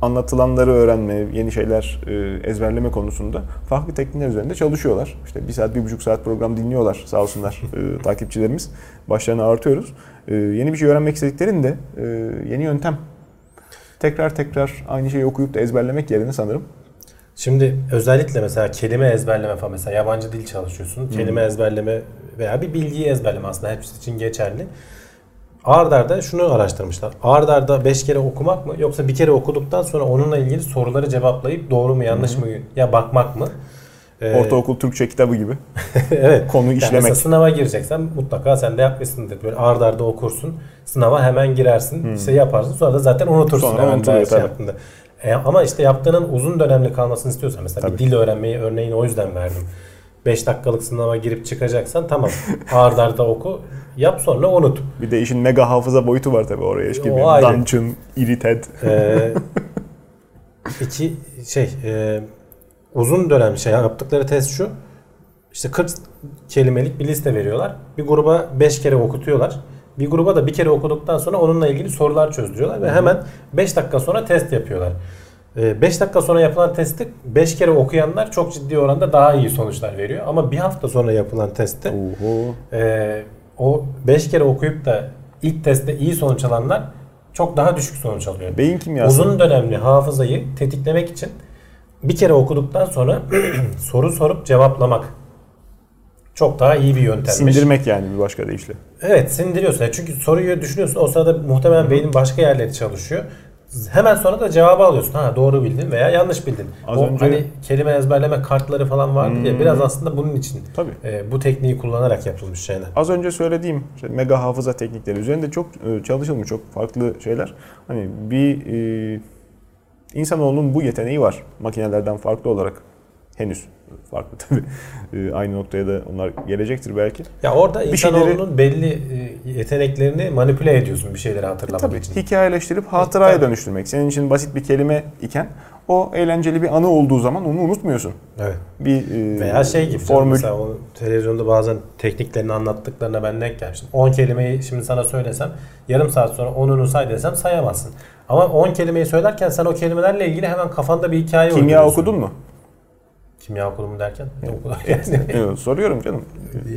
anlatılanları öğrenme, yeni şeyler ezberleme konusunda farklı teknikler üzerinde çalışıyorlar. İşte bir saat, bir buçuk saat program dinliyorlar sağ olsunlar ee, takipçilerimiz. Başlarını artıyoruz. Ee, yeni bir şey öğrenmek istediklerinde e, yeni yöntem tekrar tekrar aynı şeyi okuyup da ezberlemek yerine sanırım. Şimdi özellikle mesela kelime ezberleme falan, mesela yabancı dil çalışıyorsun. Kelime hmm. ezberleme veya bir bilgiyi ezberleme aslında hepsi için geçerli. Ard arda şunu araştırmışlar. Ard arda beş kere okumak mı yoksa bir kere okuduktan sonra onunla ilgili soruları cevaplayıp doğru mu yanlış hmm. mı ya bakmak mı? Ortaokul Türkçe kitabı gibi. evet. Konu işlemek. Yani mesela sınava gireceksen mutlaka sen de yapmışsındır. Böyle ard arda okursun, sınava hemen girersin, hmm. işte yaparsın. Sonra da zaten unutursun. Sonra unutuluyor şey tabii. E, ama işte yaptığının uzun dönemli kalmasını istiyorsan mesela tabii. bir dil öğrenmeyi örneğini o yüzden verdim. beş dakikalık sınava girip çıkacaksan tamam ard arda oku, yap sonra unut. Bir de işin mega hafıza boyutu var tabii oraya. Eşki o ayrı. Dungeon, irrited. Ee, iki şey... E, uzun dönem şey yaptıkları test şu. İşte kırk kelimelik bir liste veriyorlar. Bir gruba beş kere okutuyorlar. Bir gruba da bir kere okuduktan sonra onunla ilgili sorular çözdürüyorlar ve hemen beş dakika sonra test yapıyorlar. beş dakika sonra yapılan testi beş kere okuyanlar çok ciddi oranda daha iyi sonuçlar veriyor. Ama bir hafta sonra yapılan testte e, o beş kere okuyup da ilk testte iyi sonuç alanlar çok daha düşük sonuç alıyor. Beyin kimyası. Uzun dönemli hafızayı tetiklemek için bir kere okuduktan sonra soru sorup cevaplamak çok daha iyi bir yöntemmiş. Sindirmek yani bir başka deyişle. Evet, sindiriyorsun. Çünkü soruyu düşünüyorsun. O sırada muhtemelen beynin başka yerleri çalışıyor. Hemen sonra da cevabı alıyorsun. Ha, doğru bildin veya yanlış bildin. Az o önce... hani kelime ezberleme kartları falan vardı hmm. ya, biraz aslında bunun için e, bu tekniği kullanarak yapılmış şeyler. Az önce söylediğim işte mega hafıza teknikleri üzerinde çok e, çalışılmış, çok farklı şeyler. Hani bir e, insanoğlunun bu yeteneği var makinelerden farklı olarak. Henüz farklı tabii. E, aynı noktaya da onlar gelecektir belki. Ya orada insanoğlunun şeyleri... belli yeteneklerini manipüle ediyorsun bir şeyleri hatırlamak e, tabii, için. Hikayeleştirip hatıraya evet, dönüştürmek. Senin için basit bir kelime iken o eğlenceli bir anı olduğu zaman onu unutmuyorsun. Evet. Bir e, veya şey gibi formül... mesela o televizyonda bazen tekniklerini anlattıklarına ben denk gelmiştim. on kelimeyi şimdi sana söylesem yarım saat sonra onunu say desem sayamazsın. Ama on kelimeyi söylerken sen o kelimelerle ilgili hemen kafanda bir hikaye oynuyorsun. Kimya okudun mu? Kimya okudum derken yani. Soruyorum canım.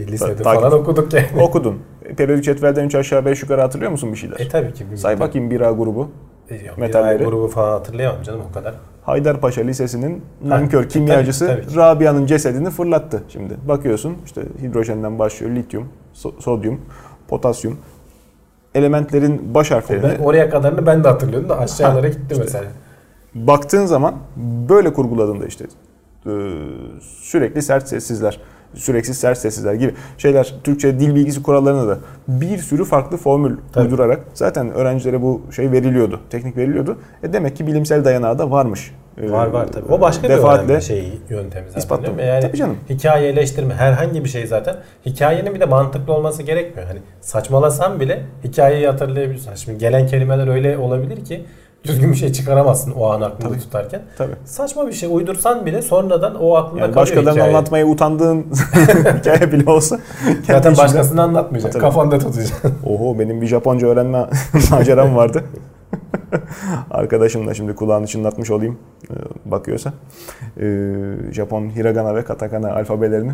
Lisede Ta- falan okuduk yani. Okudun. Periyodik cetvelden üç aşağı beş yukarı hatırlıyor musun bir şeyler? E tabii ki. Say bakayım bir A grubu. E, yok, metalleri. Bir A grubu falan hatırlayamam canım o kadar. Haydarpaşa Lisesi'nin nankör kimyacısı tabii, tabii Rabia'nın cesedini fırlattı. Şimdi bakıyorsun işte hidrojenden başlıyor lityum, so- sodyum, potasyum. Elementlerin baş harflerini. Ben oraya kadarını ben de hatırlıyorum da aşağılara ha, gitti işte mesela. Baktığın zaman böyle kurguladığında işte sürekli sert sessizler, süreksiz sert sessizler gibi şeyler, Türkçe dil bilgisi kurallarına da bir sürü farklı formül tabii uydurarak zaten öğrencilere bu şey veriliyordu, teknik veriliyordu. E demek ki bilimsel dayanağı da varmış. Var var tabii. O başka defaatle bir şey yöntemi zaten. Yani tabii canım. Hikayeleştirme herhangi bir şey zaten. Hikayenin bir de mantıklı olması gerekmiyor. Hani saçmalasan bile hikayeyi hatırlayabilirsin. Şimdi gelen kelimeler öyle olabilir ki düzgün bir şey çıkaramazsın o an aklında tabii tutarken. Tabii. Saçma bir şey uydursan bile sonradan o aklında yani kalıyor hikaye. Başkalarına anlatmaya utandığın hikaye bile olsa. Zaten başkasını anlatmayacaksın. Kafanda tutacaksın. Oho, benim bir Japonca öğrenme maceram vardı. Arkadaşım da şimdi kulağını çınlatmış olayım bakıyorsa. Japon hiragana ve katakana alfabelerini,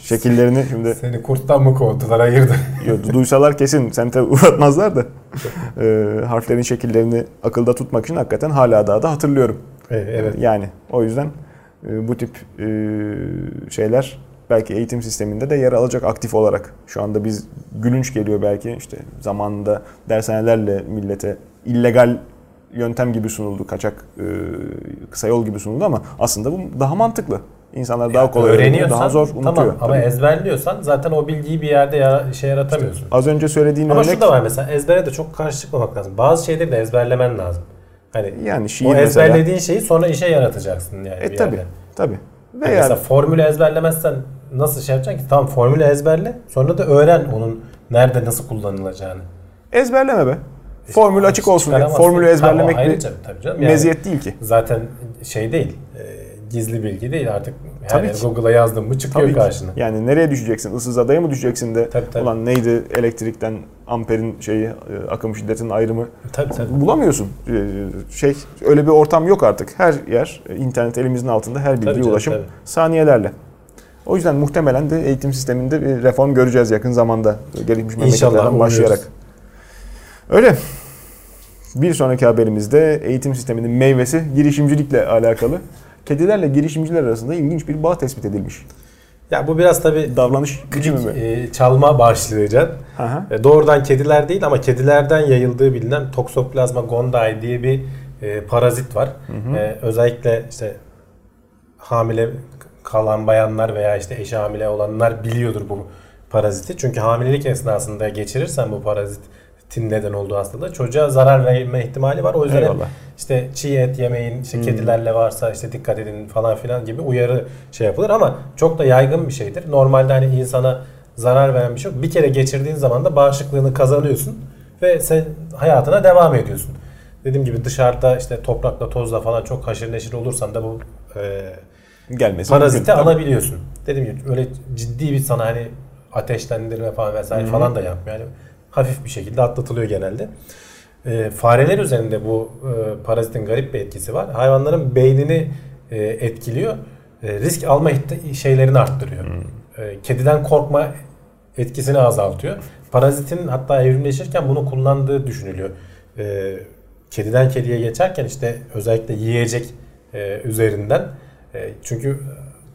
şekillerini şimdi... Seni kurttan mı kovdular, hayırdır? Duysalar kesin semte uğratmazlar da. Harflerin şekillerini akılda tutmak için hakikaten hala daha da hatırlıyorum. Evet. Yani o yüzden bu tip şeyler belki eğitim sisteminde de yer alacak aktif olarak. Şu anda biz gülünç geliyor belki işte zamanında dershanelerle millete illegal yöntem gibi sunuldu, kaçak kısa yol gibi sunuldu ama aslında bu daha mantıklı. İnsanlar daha kolay öğreniyor, daha zor unutuyor. Tamam ama tabii ezberliyorsan zaten o bilgiyi bir yerde ya, şey yaratamıyorsun. İşte az önce söylediğin ama örnek... Ama şu da var mesela, ezbere de çok karşı çıkmamak lazım. Bazı şeyleri de ezberlemen lazım. Hani yani şiir o ezberlediğin mesela şeyi sonra işe yaratacaksın yani. E tabii tabii. Ve yani yani mesela formülü ezberlemezsen nasıl şey yapacaksın ki? Tamam, formülü ezberle sonra da öğren onun nerede nasıl kullanılacağını. Ezberleme be. Formül açık olsun. Formülü ezberlemek tamam, bir tabii canım. Yani meziyet değil ki. Zaten şey değil, e, gizli bilgi değil artık. Yani Google'a yazdın mı çıkıyor karşına. Yani nereye düşeceksin? Issız adaya mı düşeceksin de? Tabii, tabii. Ulan neydi elektrikten amperin şeyi, akım şiddetinin ayrımı? Tabii, tabii. Bulamıyorsun. Şey, öyle bir ortam yok artık. Her yer internet elimizin altında, her bilgiye ulaşım tabii saniyelerle. O yüzden muhtemelen de eğitim sisteminde bir reform göreceğiz yakın zamanda. Gelişmiş memleketlerden başlayarak. Öyle. Bir sonraki haberimizde eğitim sisteminin meyvesi girişimcilikle alakalı. Kedilerle girişimciler arasında ilginç bir bağ tespit edilmiş. Ya bu biraz tabii davranış gücü mü? E, çalma başlayacak. E, doğrudan kediler değil ama kedilerden yayıldığı bilinen Toxoplasma gondii diye bir e, parazit var. Hı hı. E, özellikle işte hamile kalan bayanlar veya işte eşi hamile olanlar biliyordur bu paraziti. Çünkü hamilelik esnasında geçirirsen bu parazit tin neden olduğu hastalığı çocuğa zarar verme ihtimali var. O yüzden eyvallah, işte çiğ et yemeyin, işte hmm. kedilerle varsa işte dikkat edin falan filan gibi uyarı şey yapılır ama çok da yaygın bir şeydir. Normalde hani insana zarar veren bir şey yok. Bir kere geçirdiğin zaman da bağışıklığını kazanıyorsun ve sen hayatına devam ediyorsun. Dediğim gibi dışarıda işte toprakla, tozla falan çok haşır neşir olursan da bu e, gelmesi parazite mümkün, alabiliyorsun. Dediğim gibi öyle ciddi bir sana hani ateşlendirme falan vesaire hmm. falan da yapmıyor. Yani hafif bir şekilde atlatılıyor genelde. e, fareler üzerinde bu e, parazitin garip bir etkisi var. Hayvanların beynini e, etkiliyor. E, risk alma şeylerini arttırıyor. Hmm. E, kediden korkma etkisini azaltıyor. Parazitin hatta evrimleşirken bunu kullandığı düşünülüyor. E, kediden kediye geçerken işte özellikle yiyecek e, üzerinden. E, çünkü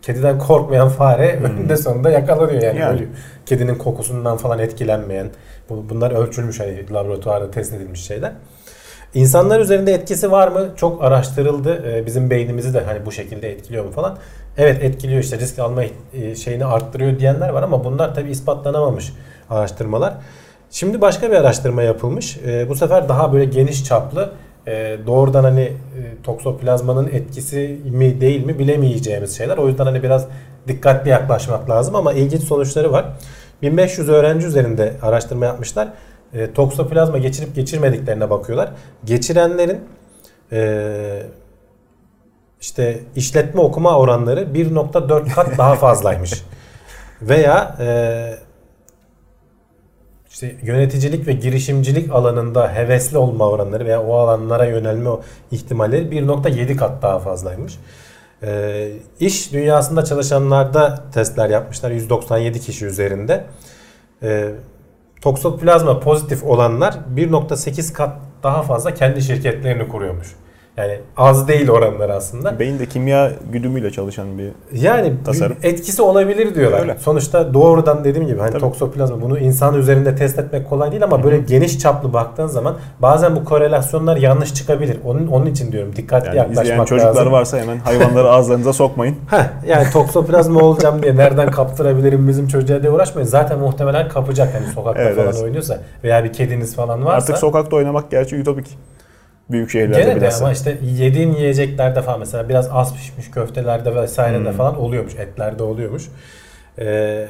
kediden korkmayan fare hmm. önünde sonunda yakalanıyor yani. yani. Kedinin kokusundan falan etkilenmeyen. Bunlar ölçülmüş, hani laboratuvarda test edilmiş şeyler. İnsanlar üzerinde etkisi var mı? Çok araştırıldı. Bizim beynimizi de hani bu şekilde etkiliyor mu falan. Evet, etkiliyor, işte risk alma şeyini arttırıyor diyenler var ama bunlar tabii ispatlanamamış araştırmalar. Şimdi başka bir araştırma yapılmış. Bu sefer daha böyle geniş çaplı, doğrudan hani toksoplazmanın etkisi mi değil mi bilemeyeceğimiz şeyler. O yüzden hani biraz dikkatli yaklaşmak lazım ama ilginç sonuçları var. bin beş yüz öğrenci üzerinde araştırma yapmışlar. E, toksoplazma geçirip geçirmediklerine bakıyorlar. Geçirenlerin e, işte işletme okuma oranları bir nokta dört kat daha fazlaymış. Veya e, işte yöneticilik ve girişimcilik alanında hevesli olma oranları veya o alanlara yönelme ihtimalleri bir nokta yedi kat daha fazlaymış. E, iş dünyasında çalışanlarda testler yapmışlar yüz doksan yedi kişi üzerinde. E, toksoplazma pozitif olanlar bir nokta sekiz kat daha fazla kendi şirketlerini kuruyormuş. Yani az değil oranları aslında. Beyinde kimya güdümüyle çalışan bir yani tasarım. Etkisi olabilir diyorlar. Öyle. Sonuçta doğrudan dediğim gibi hani Tabii. toksoplazma, bunu insan üzerinde test etmek kolay değil ama Hı-hı. böyle geniş çaplı baktığın zaman bazen bu korelasyonlar yanlış çıkabilir. Onun onun için diyorum dikkatli yani yaklaşmak lazım. Yani çocuklar varsa hemen hayvanları ağızlarınıza sokmayın. Heh, yani toksoplazma olacağım diye nereden kaptırabilirim bizim çocuğa diye uğraşmayın. Zaten muhtemelen kapacak hani sokakta evet, falan evet. oynuyorsa veya bir kediniz falan varsa. Artık sokakta oynamak gerçi ütopik. Büyük şehirlerde biraz. Ama işte yediğin yiyeceklerde falan mesela biraz az pişmiş köftelerde vesairede hmm. falan oluyormuş. Etlerde oluyormuş. Ee,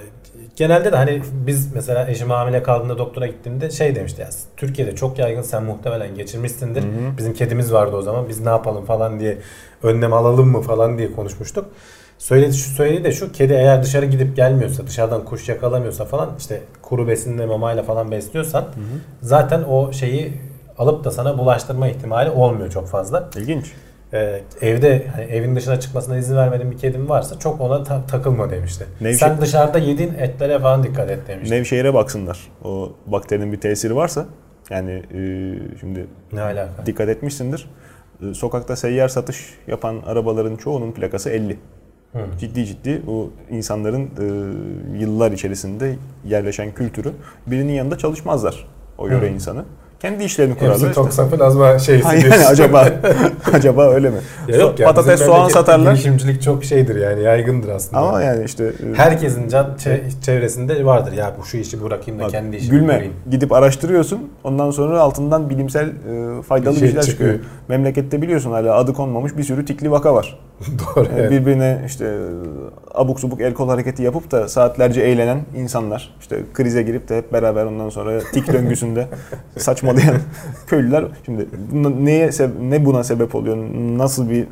genelde de hani biz mesela eşim hamile kaldığında doktora gittiğimde şey demişti ya, Türkiye'de çok yaygın, sen muhtemelen geçirmişsindir. Hmm. Bizim kedimiz vardı o zaman, biz ne yapalım falan diye, önlem alalım mı falan diye konuşmuştuk. Söyledi, söyledi de şu, kedi eğer dışarı gidip gelmiyorsa, dışarıdan kuş yakalamıyorsa falan, işte kuru besinle mamayla falan besliyorsan hmm. zaten o şeyi alıp da sana bulaştırma ihtimali olmuyor çok fazla. İlginç. Ee, evde hani evin dışına çıkmasına izin vermediğin bir kedim varsa çok ona ta- takılma demişti. Nevşehir... Sen dışarıda yediğin etlere falan dikkat et demişti. Nevşehir'e baksınlar. O bakterinin bir tesiri varsa yani e, şimdi ne alaka? Dikkat etmişsindir. E, sokakta seyyar satış yapan arabaların çoğunun plakası elli. Hı. Ciddi ciddi o insanların e, yıllar içerisinde yerleşen kültürü, birinin yanında çalışmazlar o yöre Hı. insanı. Kendi işlerini kurarlar. Hepsi toksoplazma işte. şeysi. Hayır, yani acaba acaba öyle mi? Ya yok yani, patates, soğan satarlar. Girişimcilik çok şeydir yani, yaygındır aslında. Ama yani, yani işte herkesin can çevresinde vardır ya, bu şu işi bırakayım da bak, kendi işimi gülme. Göreyim. Gidip araştırıyorsun. Ondan sonra altından bilimsel e, faydalı şey işler çıkıyor. çıkıyor. Memlekette biliyorsun hala adı konmamış bir sürü tikli vaka var. Doğru. Yani evet. Birbirine işte abuk subuk el kol hareketi yapıp da saatlerce eğlenen insanlar. İşte krize girip de hep beraber ondan sonra tik döngüsünde saçma yani köylüler. Şimdi neye sebe- ne buna sebep oluyor? Nasıl bir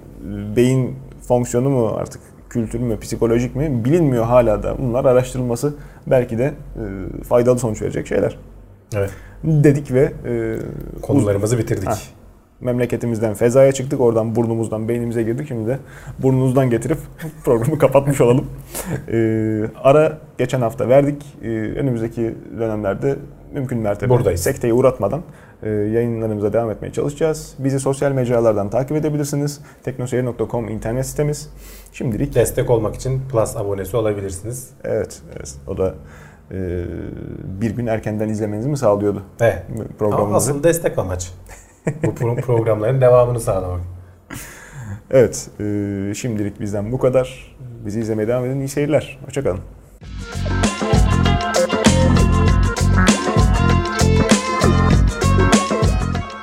beyin fonksiyonu mu artık, kültür mü, psikolojik mi bilinmiyor hala da. Bunlar araştırılması belki de e, faydalı sonuç verecek şeyler. Evet. Dedik ve e, konularımızı uz- bitirdik. Ha. Memleketimizden fezaya çıktık. Oradan burnumuzdan beynimize girdik. Şimdi de burnumuzdan getirip programı kapatmış olalım. E, ara geçen hafta verdik. E, önümüzdeki dönemlerde mümkün mertebe buradayız. Sekteye uğratmadan e, yayınlarımıza devam etmeye çalışacağız. Bizi sosyal mecralardan takip edebilirsiniz. teknoseyir nokta com internet sitemiz. Şimdilik destek olmak için Plus abonesi olabilirsiniz. Evet, evet. O da e, bir gün erkenden izlemenizi mi sağlıyordu? Evet. Programımızı. Asıl destek amaç. Bu programların devamını sağlamak. Evet. E, şimdilik bizden bu kadar. Bizi izlemeye devam edin. İyi seyirler. Hoşçakalın.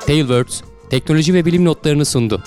TAYL Words, teknoloji ve bilim notlarını sundu.